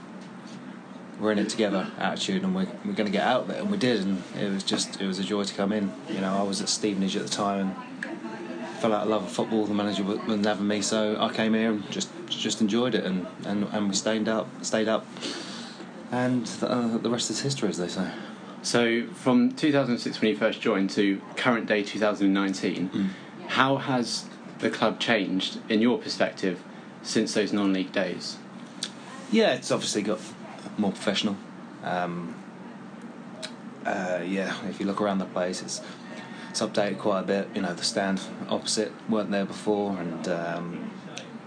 we're in it together attitude, and we're, we're going to get out of it, and we did, and it was just, it was a joy to come in. You know, I was at Stevenage at the time and fell out of love with football, the manager wasn't having me, so I came here and just just enjoyed it, and, and, and we stayed up, stayed up, and uh, the rest is history, as they say. So, from two thousand six when you first joined to current day two thousand nineteen, mm. how has the club changed, in your perspective, since those non-league days? Yeah, it's obviously got more professional. Um, uh, yeah, if you look around the place, it's, it's updated quite a bit. You know, the stand opposite weren't there before, and um,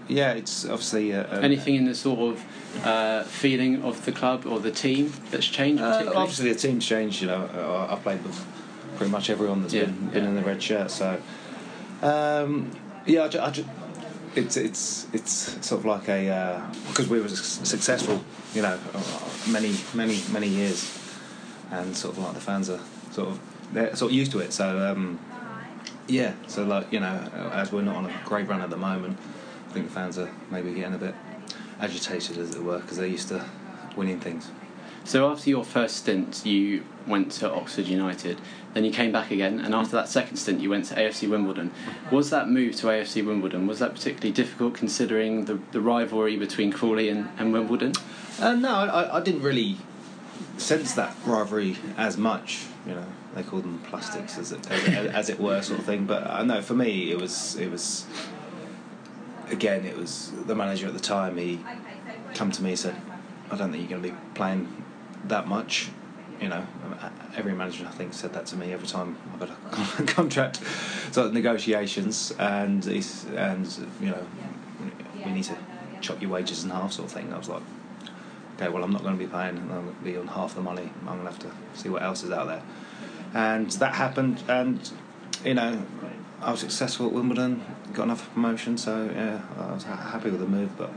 yeah, it's obviously... A, a, Anything in the sort of... Uh, feeling of the club or the team that's changed? Uh, obviously, the team's changed. You know, I, I played with pretty much everyone that's yeah, been, yeah. been in the red shirt. So, um, yeah, I, I, it's it's it's sort of like a uh, because we were successful, you know, many many many years, and sort of like the fans are sort of they're sort of used to it. So, um, yeah, so like you know, as we're not on a great run at the moment, I think the fans are maybe getting a bit agitated, as it were, because they're used to winning things. So after your first stint you went to Oxford United, then you came back again, and after that second stint you went to A F C Wimbledon. Was that move to A F C Wimbledon, was that particularly difficult considering the, the rivalry between Crawley and, and Wimbledon? Uh, no, I, I didn't really sense that rivalry as much, you know, they call them plastics as it, as, as it were, sort of thing, but I uh, know for me it was it was again, it was the manager at the time. He come to me and said, I don't think you're going to be playing that much. You know, every manager, I think, said that to me every time I've had a contract. So negotiations, and, he's, and you know, we need to chop your wages in half, sort of thing. I was like, OK, well, I'm not going to be paying, and I'm going to be on half the money. I'm going to have to see what else is out there. And that happened, and, you know... I was successful at Wimbledon, got another promotion, so yeah, I was happy with the move, but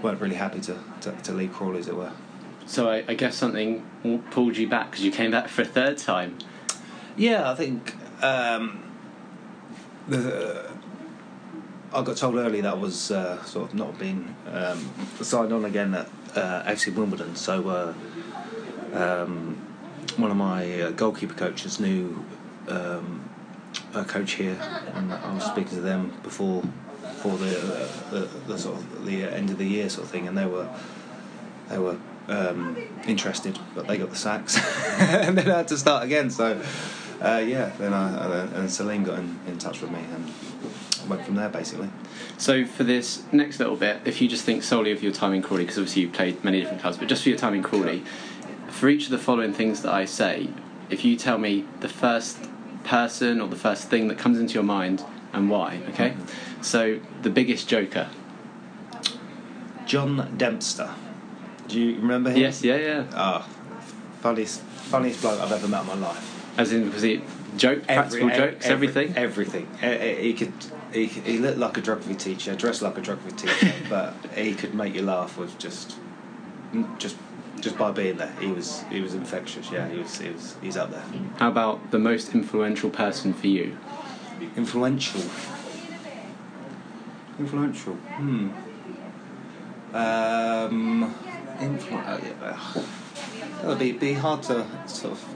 weren't really happy to, to, to leave Crawley, as it were. So I, I guess something pulled you back, because you came back for a third time. Yeah, I think um, the, uh, I got told early that was uh, sort of not being um, signed on again at uh, A F C Wimbledon, so uh, um, one of my uh, goalkeeper coaches knew... Um, a coach here, and I was speaking to them before before the, uh, the the sort of the end of the year sort of thing, and they were they were um, interested, but they got the sacks and then I had to start again, so uh, yeah then I uh, and Selim got in, in touch with me and I went from there basically. So for this next little bit, if you just think solely of your time in Crawley, because obviously you played many different clubs, but just for your time in Crawley, for each of the following things that I say, if you tell me the first person or the first thing that comes into your mind and why, okay? Mm-hmm. So, the biggest joker? John Dempster. Do you remember him? Yes, yeah, yeah. Ah, oh, funniest, funniest bloke I've ever met in my life. As in, was he joke, practical every, jokes, every, everything? Everything. He could, he, he looked like a geography teacher, dressed like a geography teacher, but he could make you laugh with just, just. Just by being there, he was he was infectious. Yeah, he was he was he's up there. How about the most influential person for you? Influential. Influential. Hmm. Um. Influ- uh, yeah. It'll be be hard to sort of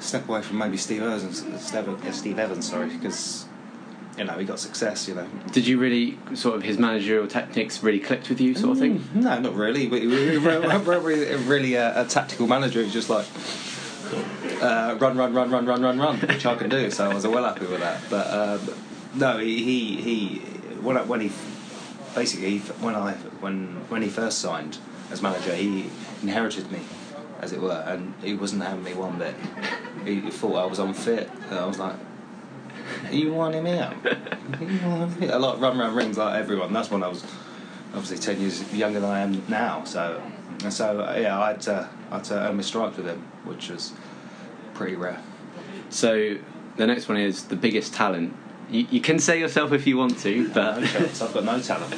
step away from maybe Steve Evans, Steve Evans, sorry, because, you know, he got success, you know. Did you really, sort of, his managerial tactics really clicked with you, sort of thing? Mm, no, not really. We, we, we were really a, a tactical manager who's just like, uh, run, run, run, run, run, run, run, which I can do, so I was well happy with that. But, um, no, he, he, he when, I, when he, basically, when, I, when, when he first signed as manager, he inherited me, as it were, and he wasn't having me one bit. He thought I was unfit, and I was like, you want him out? You want him out? I like run round rings like everyone. That's when I was obviously ten years younger than I am now. So, so yeah, I had to, I had to earn my stripes with him, which was pretty rare. So the next one is the biggest talent. You, you can say yourself if you want to, but no, okay, so I've got no talent.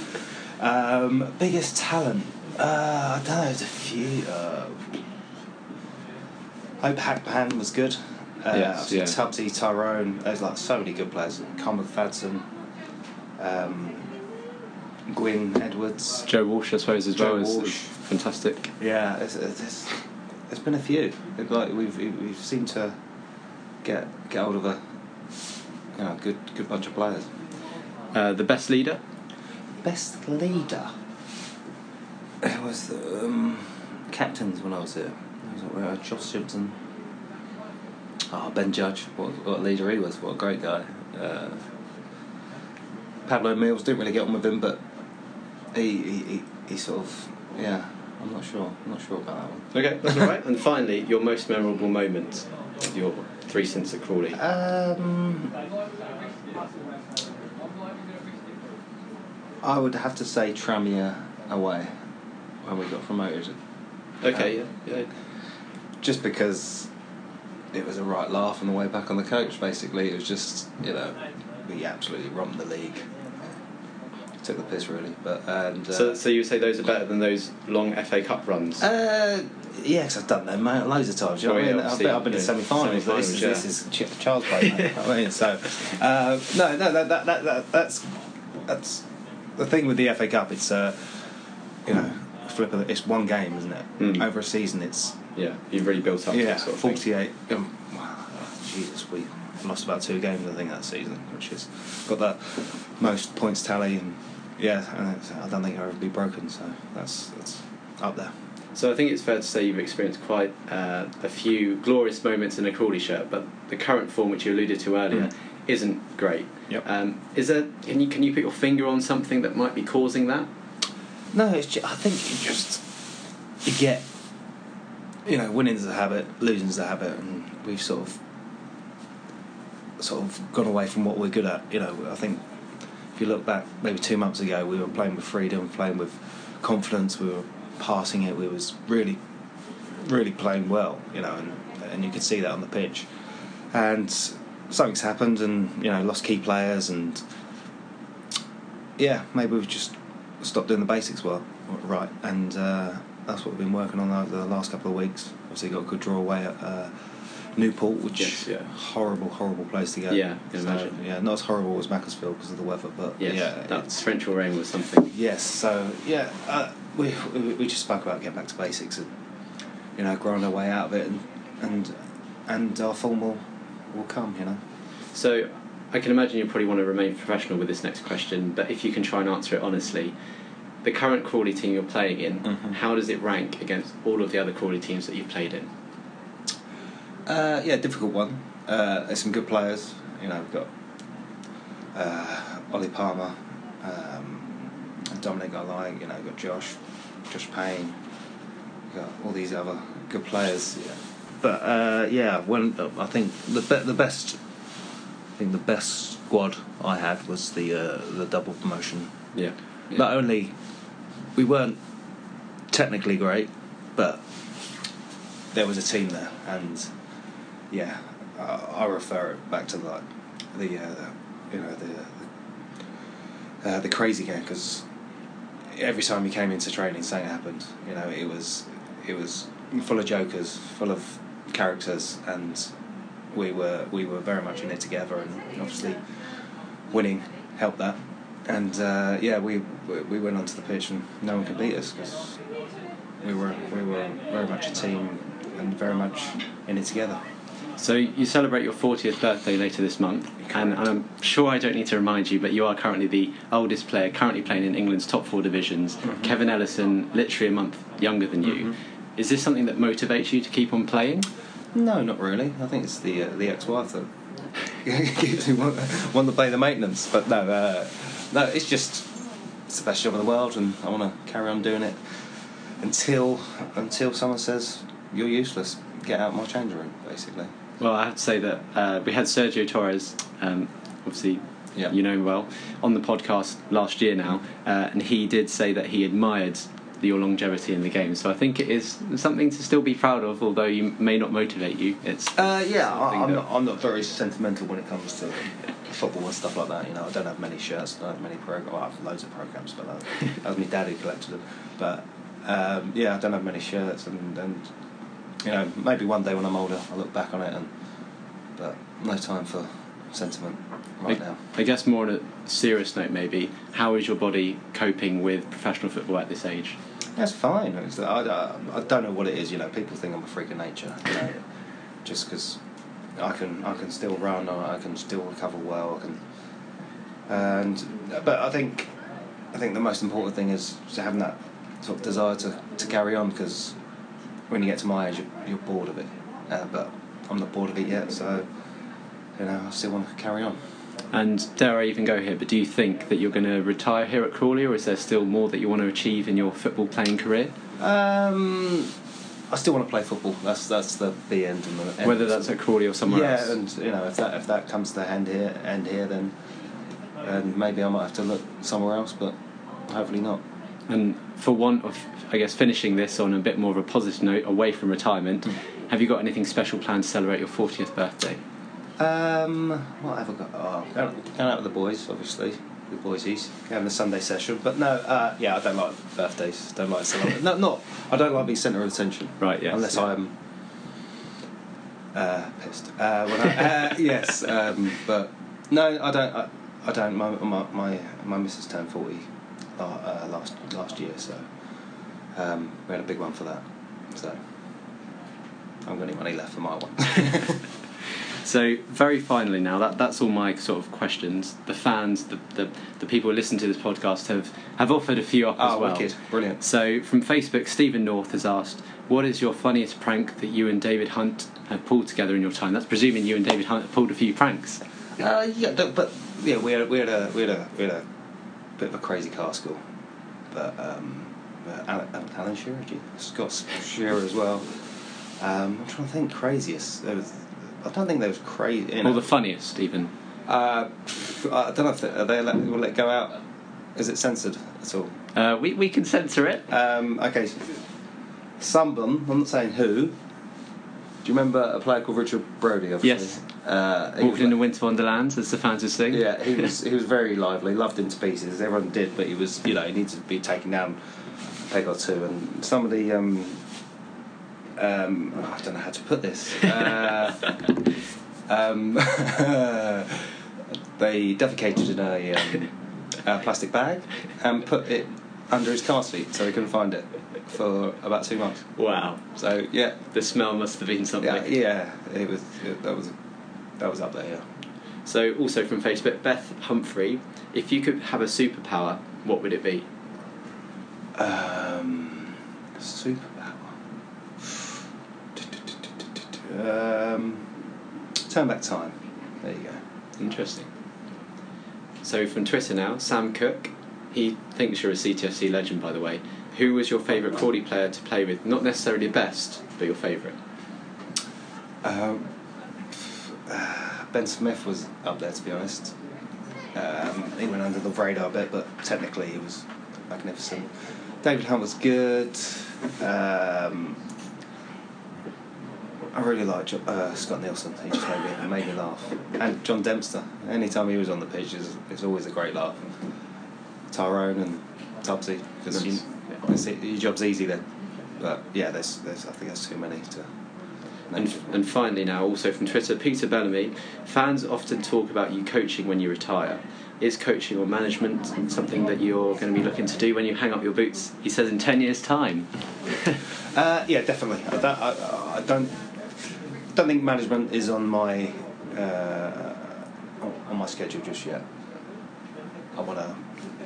Um, biggest talent? Uh, I don't know. There's a few. Uh, Hope Hackpan was good. Uh, yes, yeah. Tubbsy, Tyrone, there's like so many good players. Conor Fadson, um, Gwyn Edwards, Joe Walsh, I suppose, as Joe well Walsh. Is, is fantastic. Yeah, there's it's, it's been a few. It, like we've we've seemed to get get hold of a you know good good bunch of players. Uh, the best leader. Best leader. It was the, um, captains when I was here. I was like, uh, Josh Simpson. Oh, Ben Judge, what, what a leader he was, what a great guy. Uh, Pablo Mills, didn't really get on with him, but he, he, he, he sort of, yeah, I'm not sure, I'm not sure about that one. Okay, that's all right. And finally, your most memorable moment, your three cents at Crawley. Um, I would have to say Tramier away when we got promoted. Okay, um, yeah, yeah. Just because it was a right laugh on the way back on the coach, basically. It was just, you know, we absolutely romped the league. Took the piss, really. But and uh, So so you would say those are better than those long F A Cup runs? Uh, yeah, because I've done them, mate, loads of times. You know well, what I mean? I've been in semi-finals. But this, yeah. is, this is ch- child's play, mate. I mean, so... Uh, no, no, that, that, that, that, that's... That's... The thing with the F A Cup, it's, uh, you know, a flip of the, it's one game, isn't it? Mm. Over a season, it's... Yeah, you've really built up. Yeah, sort of forty-eight. Um, wow, Jesus, we lost about two games I think that season, which has got the most points tally, and yeah, and it's, I don't think it'll ever be broken. So that's that's up there. So I think it's fair to say you've experienced quite uh, a few glorious moments in a Crawley shirt, but the current form, which you alluded to earlier, mm. isn't great. Yep. Um, is there? Can you can you put your finger on something that might be causing that? No, it's just, I think you just you get. You know, winning's a habit, losing's a habit, and we've sort of, sort of gone away from what we're good at. You know, I think if you look back, maybe two months ago, we were playing with freedom, playing with confidence, we were passing it, we was really, really playing well. You know, and and you could see that on the pitch. And something's happened, and you know, lost key players, and yeah, maybe we've just stopped doing the basics well, right, and. Uh, That's what we've been working on over the last couple of weeks. Obviously, got a good draw away at uh, Newport, which yes, yeah. horrible, horrible place to go. Yeah, I can so, imagine. Yeah, not as horrible as Macclesfield because of the weather, but yes, yeah, that torrential rain was something. Yes, so yeah, uh, we, we we just spoke about getting back to basics and you know grinding our way out of it, and and and our form will will come, you know. So I can imagine you probably want to remain professional with this next question, but if you can try and answer it honestly. The current Crawley team you're playing in, mm-hmm. how does it rank against all of the other Crawley teams that you've played in? Uh, yeah, difficult one. Uh, there's some good players. You know, we've got uh, Ollie Palmer, um, Dominic Poleon. You know, we've got Josh, Josh Payne. We've got all these other good players. Yeah. But uh, yeah, when I think the be- the best, I think the best squad I had was the uh, the double promotion. Yeah. yeah. Not only. We weren't technically great, but there was a team there, and yeah, I, I refer it back to the, the uh, you know the uh, the crazy game because every time we came into training, something happened. You know, it was it was full of jokers, full of characters, and we were we were very much in it together, and obviously winning helped that. And uh, yeah, we we went onto the pitch and no one could beat us because we were we were very much a team and very much in it together. So you celebrate your fortieth birthday later this month, and, and I'm sure I don't need to remind you, but you are currently the oldest player currently playing in England's top four divisions. Mm-hmm. Kevin Ellison, literally a month younger than you. Mm-hmm. Is this something that motivates you to keep on playing? No, not really. I think it's the uh, the ex-wife that keeps me wanting to play the maintenance. But no, uh, no, it's just it's the best job in the world, and I want to carry on doing it until until someone says you're useless. Get out of my change room, basically. Well, I have to say that uh, we had Sergio Torres, um, obviously yeah. you know him well, on the podcast last year now, uh, and he did say that he admired your longevity in the game. So I think it is something to still be proud of, although you may not motivate you. It's uh, yeah, I, I'm, that... not, I'm not very sentimental when it comes to football and stuff like that. You know, I don't have many shirts, I don't have many programs. Well, I have loads of programs, but that, that was my dad who collected them. But um, yeah, I don't have many shirts, and... and you know, maybe one day when I'm older, I'll look back on it, and but no time for sentiment right I, now. I guess more on a serious note, maybe, how is your body coping with professional football at this age? That's fine. It's, I, I don't know what it is. You know, people think I'm a freak of nature, you know, just because I can I can still run, or I can still recover well. I can, and but I think I think the most important thing is having that sort of desire to, to carry on, because when you get to my age, you're bored of it. Uh, but I'm not bored of it yet, so you know I still want to carry on. And dare I even go here, but do you think that you're going to retire here at Crawley, or is there still more that you want to achieve in your football playing career? Um, I still want to play football. That's that's the, the end. And the end. Whether that's at Crawley or somewhere yeah, else. Yeah, and you know if that if that comes to the end here, end here, then and maybe I might have to look somewhere else, but hopefully not. And for want of, I guess, finishing this on a bit more of a positive note, away from retirement, mm. have you got anything special planned to celebrate your fortieth birthday? Um, what have I got? Oh, going, going out with the boys, obviously, the boysies, having a Sunday session. But no, uh, yeah, I don't like birthdays. Don't like celebrating. no, not. I don't like being centre of attention. Right. Yes. Unless yeah. I'm uh, pissed. Uh, when I, uh, yes. Um, but no, I don't. I, I don't. My my my, my missus turned forty. Uh, last last year, so um, we had a big one for that. So I've got any money left for my one. So very finally, now that that's all my sort of questions. The fans, the the, the people who listen to this podcast have, have offered a few up oh, as well. Wicked. Brilliant. So from Facebook, Stephen North has asked, "What is your funniest prank that you and David Hunt have pulled together in your time?" That's presuming you and David Hunt have pulled a few pranks. Uh, yeah, but yeah, we had we had a we had a we had a. bit of a crazy car school, but um, uh, Alan, Alan Shearer, Scott Shearer as well. Um, I'm trying to think craziest. There was, I don't think there was crazy. You know. Or the funniest, even. Uh, I don't know if they, are they let, will it go out. Is it censored at all? Uh, we we can censor it. Um, okay. Someone, I'm not saying who. Do you remember a player called Richard Brody? Obviously. Yes. Uh, Walked in like, the Winter Wonderlands, as the fans would sing. Yeah, he was he was very lively, loved into pieces. Everyone did, but he was you know he needed to be taken down a peg or two. And some of the um, um, oh, I don't know how to put this. Uh, um, they defecated in a, um, a plastic bag and put it under his car seat, so he couldn't find it for about two months. Wow. So yeah, the smell must have been something. Yeah, yeah it was. It, that was. That was up there, yeah. So, also from Facebook, Beth Humphrey, if you could have a superpower, what would it be? Um, superpower. Um, turn back time. There you go. Interesting. So, from Twitter now, Sam Cook, he thinks you're a C T F C legend, by the way. Who was your favourite Crawley player to play with? Not necessarily best, but your favourite. Um. Ben Smith was up there, to be honest. Um, he went under the radar a bit, but technically he was magnificent. David Hunt was good. Um, I really liked uh, Scott Neilson. He just made me, made me laugh. And John Dempster. Anytime he was on the pitch, it's, it's always a great laugh. Tyrone and Tubbsy, because you, your job's easy then. But yeah, there's, there's I think there's too many to... And, and finally now, also from Twitter, Peter Bellamy, fans often talk about you coaching when you retire. Is coaching or management something that you're going to be looking to do when you hang up your boots, he says, in ten years' time? uh, yeah, definitely. I don't, I, I don't don't think management is on my uh, on my schedule just yet. I want a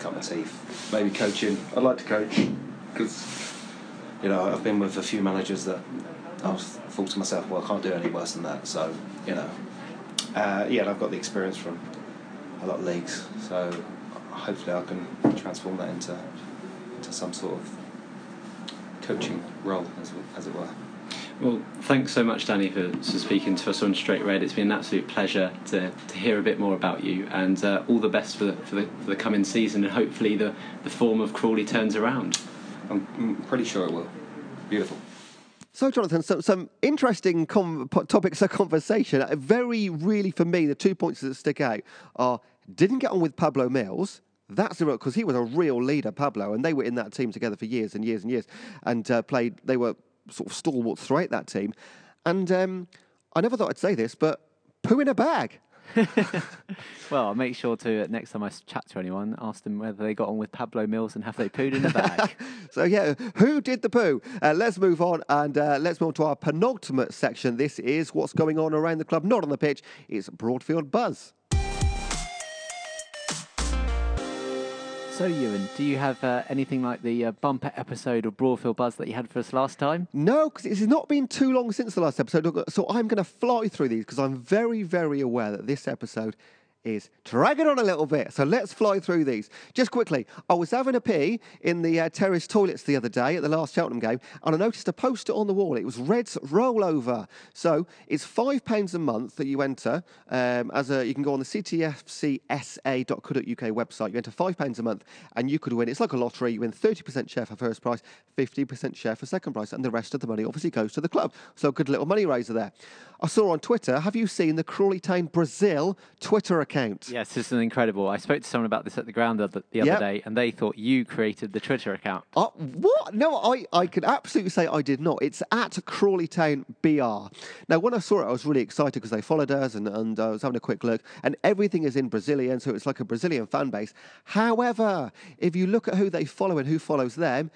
cup of tea, maybe coaching. I'd like to coach because, you know, I've been with a few managers that I was thought to myself, well, I can't do any worse than that. So, you know, uh, yeah, and I've got the experience from a lot of leagues, so hopefully I can transform that into into some sort of coaching role, as, as it were. Well, thanks so much, Danny, for speaking to us on Straight Red. It's been an absolute pleasure to, to hear a bit more about you, and uh, all the best for the, for the for the coming season, and hopefully the, the form of Crawley turns around. I'm pretty sure it will. Beautiful. So, Jonathan, so, some interesting com- topics of conversation. Very, really, for me, the two points that stick out are, didn't get on with Pablo Mills. That's the real, because he was a real leader, Pablo, and they were in that team together for years and years and years, and uh, played, they were sort of stalwarts throughout that team. And um, I never thought I'd say this, but poo in a bag. Well, I'll make sure to uh, next time I chat to anyone, ask them whether they got on with Pablo Mills and have they pooed in the bag. So yeah, who did the poo? Uh, let's move on and uh, let's move on to our penultimate section. This is what's going on around the club, not on the pitch. It's Broadfield Buzz. So, Ewan, do you have uh, anything like the uh, bumper episode of Broadfield Buzz that you had for us last time? No, because it's not been too long since the last episode, so I'm going to fly through these because I'm very, very aware that this episode is dragging on a little bit. So let's fly through these. Just quickly, I was having a pee in the uh, terrace toilets the other day at the last Cheltenham game, and I noticed a poster on the wall. It was Reds Rollover. So it's five pounds a month that you enter. Um, as a, you can go on the c t f c s a dot co dot u k website. You enter five pounds a month, and you could win. It's like a lottery. You win thirty percent share for first prize, fifty percent share for second prize, and the rest of the money obviously goes to the club. So good little money raiser there. I saw on Twitter, have you seen the Crawley Town Brazil Twitter account? Account. Yes, this is incredible. I spoke to someone about this at the ground the, the yep. other day, and they thought you created the Twitter account. Uh, what? No, I, I could absolutely say I did not. It's at Crawley Town B R. Now, when I saw it, I was really excited because they followed us, and, and I was having a quick look, and everything is in Brazilian, so it's like a Brazilian fan base. However, if you look at who they follow and who follows them,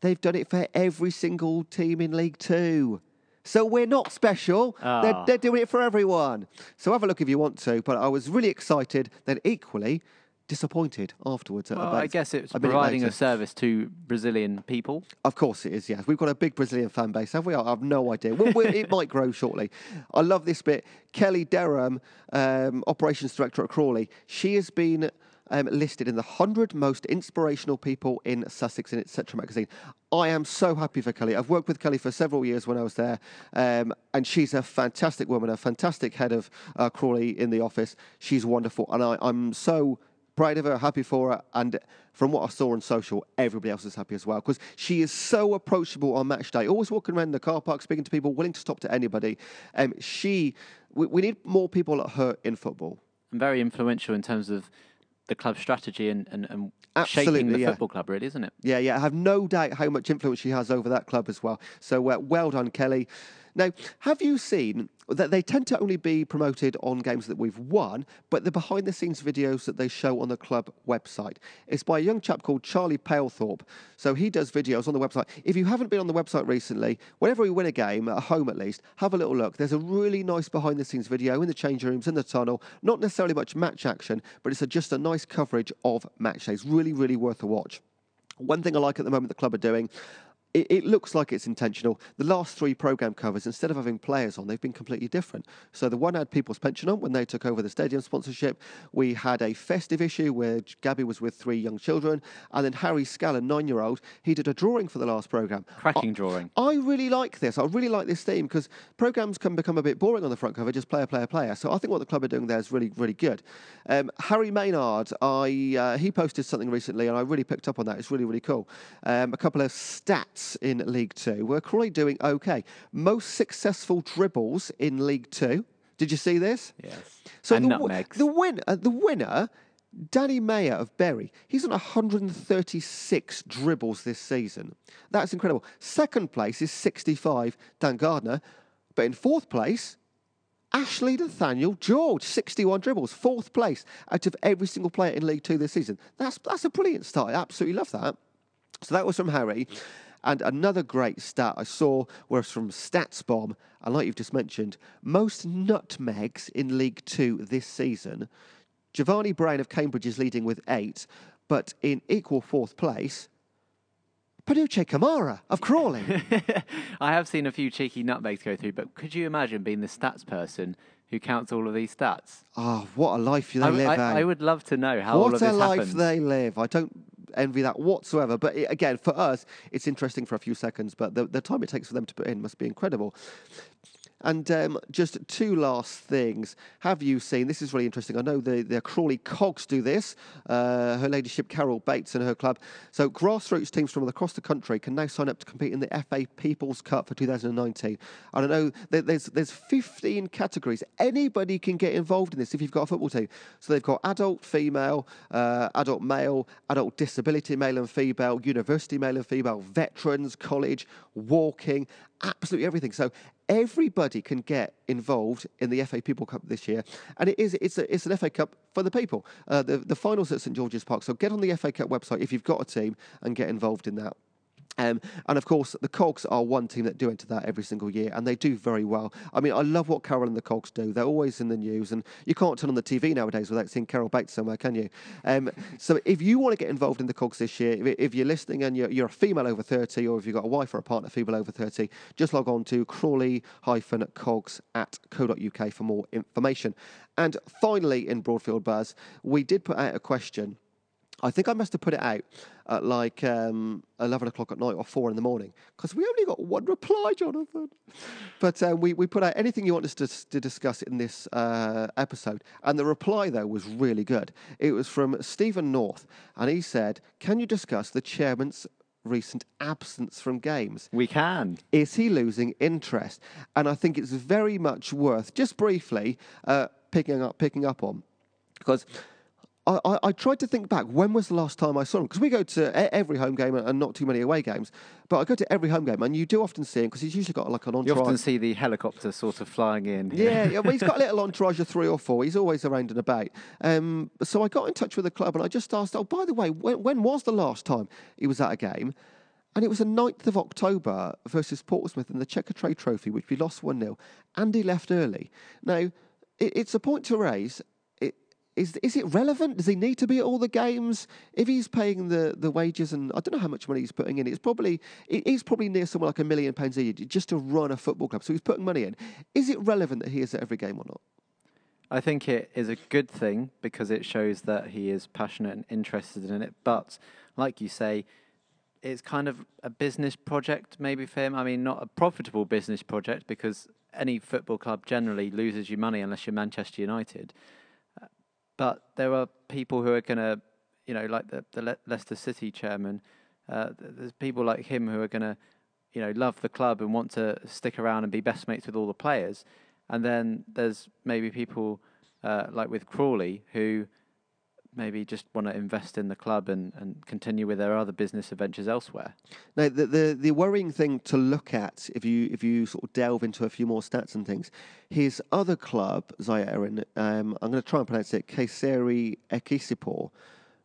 they've done it for every single team in League Two. So we're not special. Oh. They're, they're doing it for everyone. So have a look if you want to. But I was really excited, then equally disappointed afterwards. Well, I guess it's providing a service to Brazilian people. Of course it is, yes. We've got a big Brazilian fan base, have we? I have no idea. We'll, we'll, it might grow shortly. I love this bit. Kelly Derham, um, Operations Director at Crawley, she has been Um, listed in the one hundred most inspirational people in Sussex in its Cetera magazine. I am so happy for Kelly. I've worked with Kelly for several years when I was there, um, and she's a fantastic woman, a fantastic head of uh, Crawley in the office. She's wonderful, and I, I'm so proud of her, happy for her, and from what I saw on social, everybody else is happy as well, because she is so approachable on match day, always walking around the car park, speaking to people, willing to stop to anybody. Um, she, we, we need more people like her in football. And very influential in terms of the club strategy and, and, and absolutely, shaping the yeah. football club, really, isn't it? Yeah, yeah. I have no doubt how much influence she has over that club as well. So uh, well done, Kelly. Now, have you seen that they tend to only be promoted on games that we've won, but the behind-the-scenes videos that they show on the club website? It's by a young chap called Charlie Palethorpe. So he does videos on the website. If you haven't been on the website recently, whenever we win a game, at home at least, have a little look. There's a really nice behind-the-scenes video in the change rooms, in the tunnel. Not necessarily much match action, but it's a, just a nice coverage of match days. Really, really worth a watch. One thing I like at the moment the club are doing, it looks like it's intentional. The last three programme covers, instead of having players on, they've been completely different. So the one had people's pension on when they took over the stadium sponsorship. We had a festive issue where Gabby was with three young children. And then Harry Scallon, nine-year-old, he did a drawing for the last programme. Cracking I, drawing. I really like this. I really like this theme because programmes can become a bit boring on the front cover, just player, player, player. So I think what the club are doing there is really, really good. Um, Harry Maynard, I uh, he posted something recently and I really picked up on that. It's really, really cool. Um, a couple of stats in League Two. We're Crawley doing okay. Most successful dribbles in League Two. Did you see this? Yes. So and the, nutmegs. The, win, uh, the winner, Danny Mayer of Bury, he's on one hundred thirty-six dribbles this season. That's incredible. Second place is sixty-five, Dan Gardner. But in fourth place, Ashley Nathaniel-George, sixty-one dribbles. Fourth place out of every single player in League Two this season. That's, that's a brilliant start. I absolutely love that. So that was from Harry. And another great stat I saw was from StatsBomb, and like you've just mentioned, most nutmegs in League Two this season. Giovanni Brain of Cambridge is leading with eight, but in equal fourth place, Panutche Camará of Crawley. I have seen a few cheeky nutmegs go through, but could you imagine being the stats person who counts all of these stats? Oh, what a life they I, live, I, eh? I would love to know how what all of this happens. What a life they live. I don't envy that whatsoever. But it, again, for us, it's interesting for a few seconds, but the, the time it takes for them to put in must be incredible. And um, just two last things. Have you seen, this is really interesting, I know the, the Crawley Cogs do this, uh, Her Ladyship Carol Bates and her club. So grassroots teams from across the country can now sign up to compete in the F A People's Cup for two thousand nineteen. I don't know, there, there's there's fifteen categories. Anybody can get involved in this if you've got a football team. So they've got adult female, uh, adult male, adult disability male and female, university male and female, veterans, college, walking, absolutely everything. So everybody can get involved in the F A People Cup this year, and it is it's a, it's an F A Cup for the people. Uh, the the finals at Saint George's Park. So get on the F A Cup website if you've got a team and get involved in that. Um, and of course, the Cogs are one team that do enter that every single year, and they do very well. I mean, I love what Carol and the Cogs do. They're always in the news, and you can't turn on the T V nowadays without seeing Carol Bates somewhere, can you? Um, so if you want to get involved in the Cogs this year, if you're listening and you're, you're a female over thirty, or if you've got a wife or a partner female over thirty, just log on to crawley dash cogs dot co dot uk for more information. And finally, in Broadfield Buzz, we did put out a question. I think I must have put it out at like um, eleven o'clock at night or four in the morning, because we only got one reply, Jonathan. But uh, we, we put out anything you want us to, to discuss in this uh, episode. And the reply, though, was really good. It was from Stephen North, and he said, can you discuss the chairman's recent absence from games? We can. Is he losing interest? And I think it's very much worth, just briefly, uh, picking up, picking up on, because I, I tried to think back, when was the last time I saw him? Because we go to every home game and not too many away games. But I go to every home game, and you do often see him, because he's usually got like an entourage. You often see the helicopter sort of flying in. Yeah, yeah, well, he's got a little entourage of three or four. He's always around and about. Um, so I got in touch with the club, and I just asked, oh, by the way, when, when was the last time he was at a game? And it was the ninth of October versus Portsmouth in the Checker Trade Trophy, which we lost one nil. And he left early. Now, it, it's a point to raise. Is is it relevant? Does he need to be at all the games? If he's paying the, the wages, and I don't know how much money he's putting in, it's probably he's probably near somewhere like a million pounds a year just to run a football club. So he's putting money in. Is it relevant that he is at every game or not? I think it is a good thing, because it shows that he is passionate and interested in it. But like you say, it's kind of a business project maybe for him. I mean, not a profitable business project, because any football club generally loses you money unless you're Manchester United. But there are people who are going to, you know, like the, the Le- Leicester City chairman, uh, there's people like him who are going to, you know, love the club and want to stick around and be best mates with all the players. And then there's maybe people uh, like with Crawley who maybe just want to invest in the club and, and continue with their other business adventures elsewhere. Now, the, the the worrying thing to look at, if you if you sort of delve into a few more stats and things, his other club, Zairin, um, I'm going to try and pronounce it, Kayseri Ekspor,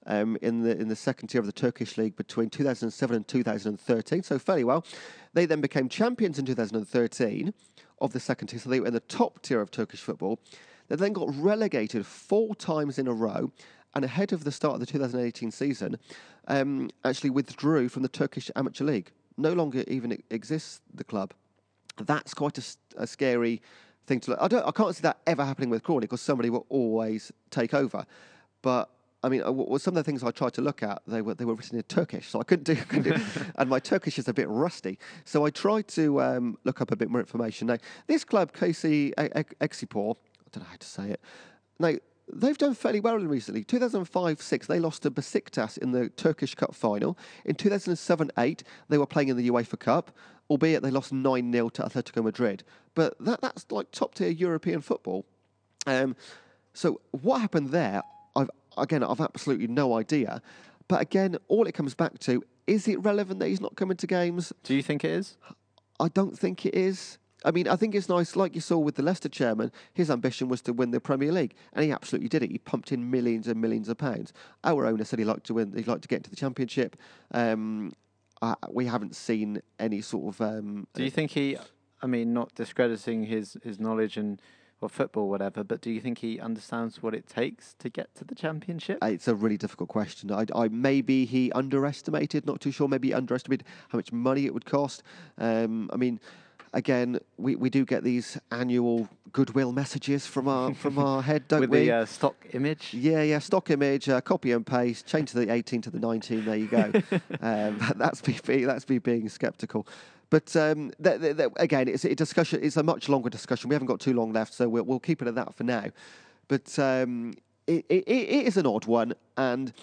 um, in the in the second tier of the Turkish league between two thousand seven and two thousand thirteen, so fairly well. They then became champions in two thousand thirteen of the second tier, so they were in the top tier of Turkish football. They then got relegated four times in a row, and ahead of the start of the two thousand eighteen season, um, actually withdrew from the Turkish Amateur League. No longer even exists, the club. That's quite a, a scary thing to look at. I don't, I can't see that ever happening with Crawley, because somebody will always take over. But I mean, some of the things I tried to look at, they were they were written in Turkish, so I couldn't do, couldn't do and my Turkish is a bit rusty. So I tried to um, look up a bit more information. Now, this club, Kayseri Ekspor, I don't know how to say it. Now, they've done fairly well recently. two thousand five six, they lost to Besiktas in the Turkish Cup final. In two thousand seven eight, they were playing in the UEFA Cup, albeit they lost nine nil to Atletico Madrid. But that that's like top-tier European football. Um, so what happened there, I've again, I've absolutely no idea. But again, all it comes back to, is it relevant that he's not coming to games? Do you think it is? I don't think it is. I mean, I think it's nice, like you saw with the Leicester chairman, his ambition was to win the Premier League, and he absolutely did it. He pumped in millions and millions of pounds. Our owner said he liked to win, he'd like to get into the Championship. Um, I, we haven't seen any sort of... Um, do you think he, I mean, not discrediting his, his knowledge and or football, whatever, but do you think he understands what it takes to get to the championship? It's a really difficult question. I, I maybe he underestimated, not too sure, maybe he underestimated how much money it would cost. Um, I mean... Again, we, we do get these annual goodwill messages from our from our head, don't With we? With the uh, stock image. Yeah, yeah, stock image, uh, copy and paste, change to the eighteen to the nineteen, there you go. um, that's, me, that's me being sceptical. But um, th- th- th- again, it's a discussion. It's a much longer discussion. We haven't got too long left, so we'll, we'll keep it at that for now. But um, it, it, it is an odd one, and...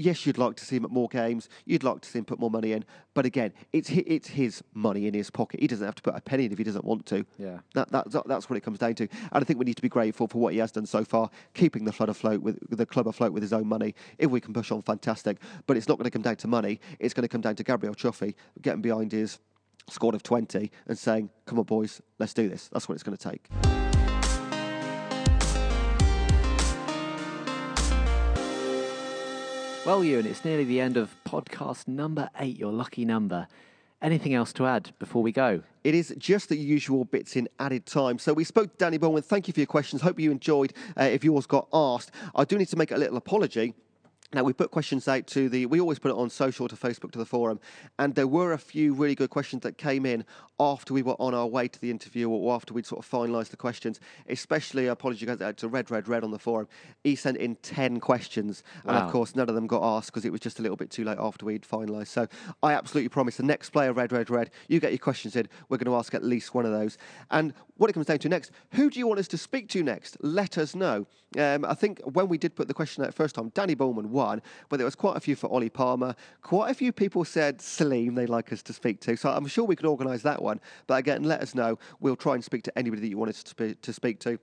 Yes, you'd like to see him at more games. You'd like to see him put more money in. But again, it's his, it's his money in his pocket. He doesn't have to put a penny in if he doesn't want to. Yeah, that, that that's what it comes down to. And I think we need to be grateful for what he has done so far, keeping the club afloat with the club afloat with his own money. If we can push on, fantastic. But it's not going to come down to money. It's going to come down to Gabriel Cioffi getting behind his squad of twenty and saying, "Come on, boys, let's do this." That's what it's going to take. Well, Ewan, it's nearly the end of podcast number eight, your lucky number. Anything else to add before we go? It is just the usual bits in added time. So we spoke to Dannie Bulman. Thank you for your questions. Hope you enjoyed uh, if yours got asked. I do need to make a little apology. Now, we put questions out to the... We always put it on social, to Facebook, to the forum. And there were a few really good questions that came in after we were on our way to the interview or after we'd sort of finalised the questions. Especially, I apologise to Red, Red, Red on the forum. He sent in ten questions. Wow. And, of course, none of them got asked because it was just a little bit too late after we'd finalised. So I absolutely promise the next player, Red, Red, Red, you get your questions in. We're going to ask at least one of those. And what it comes down to next, who do you want us to speak to next? Let us know. Um, I think when we did put the question out first time, Dannie Bulman one, but there was quite a few for Ollie Palmer. Quite a few people said Selim they'd like us to speak to, so I'm sure we could organise that one. But again, let us know. We'll try and speak to anybody that you want us to, sp- to speak to.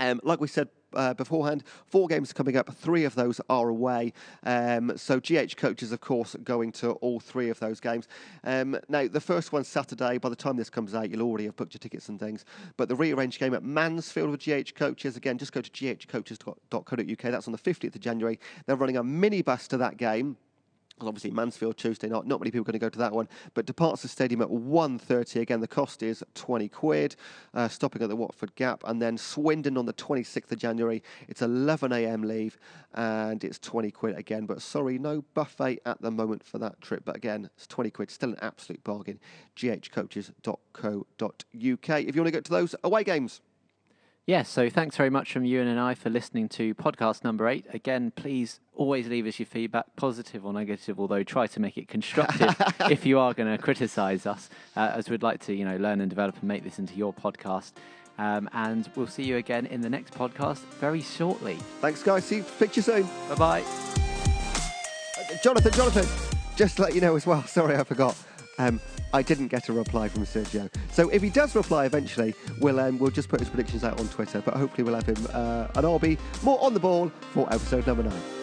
Um, like we said uh, beforehand, four games coming up. Three of those are away. Um, so G H coaches, of course, going to all three of those games. Um, now, the first one Saturday. By the time this comes out, you'll already have booked your tickets and things. But the rearranged game at Mansfield with G H coaches. Again, just go to g h coaches dot co dot u k. That's on the fifteenth of January. They're running a minibus to that game. Obviously, Mansfield Tuesday night. Not many people are going to go to that one. But departs the stadium at one thirty. Again, the cost is twenty quid, uh, stopping at the Watford Gap. And then Swindon on the twenty-sixth of January. It's eleven a.m. leave, and it's twenty quid again. But sorry, no buffet at the moment for that trip. But again, it's twenty quid. Still an absolute bargain. g h coaches dot co dot u k if you want to go to those away games. Yes, yeah, so thanks very much from Ewan and I for listening to podcast number eight. Again, please always leave us your feedback, positive or negative, although try to make it constructive if you are going to criticise us, uh, as we'd like to, you know, learn and develop and make this into your podcast. Um, and we'll see you again in the next podcast very shortly. Thanks, guys. See you. Speak to you soon. Bye-bye. Jonathan, Jonathan, just to let you know as well, sorry, I forgot. Um, I didn't get a reply from Sergio. So if he does reply eventually, we'll um, we'll just put his predictions out on Twitter. But hopefully we'll have him uh, and I'll be more on the ball for episode number nine.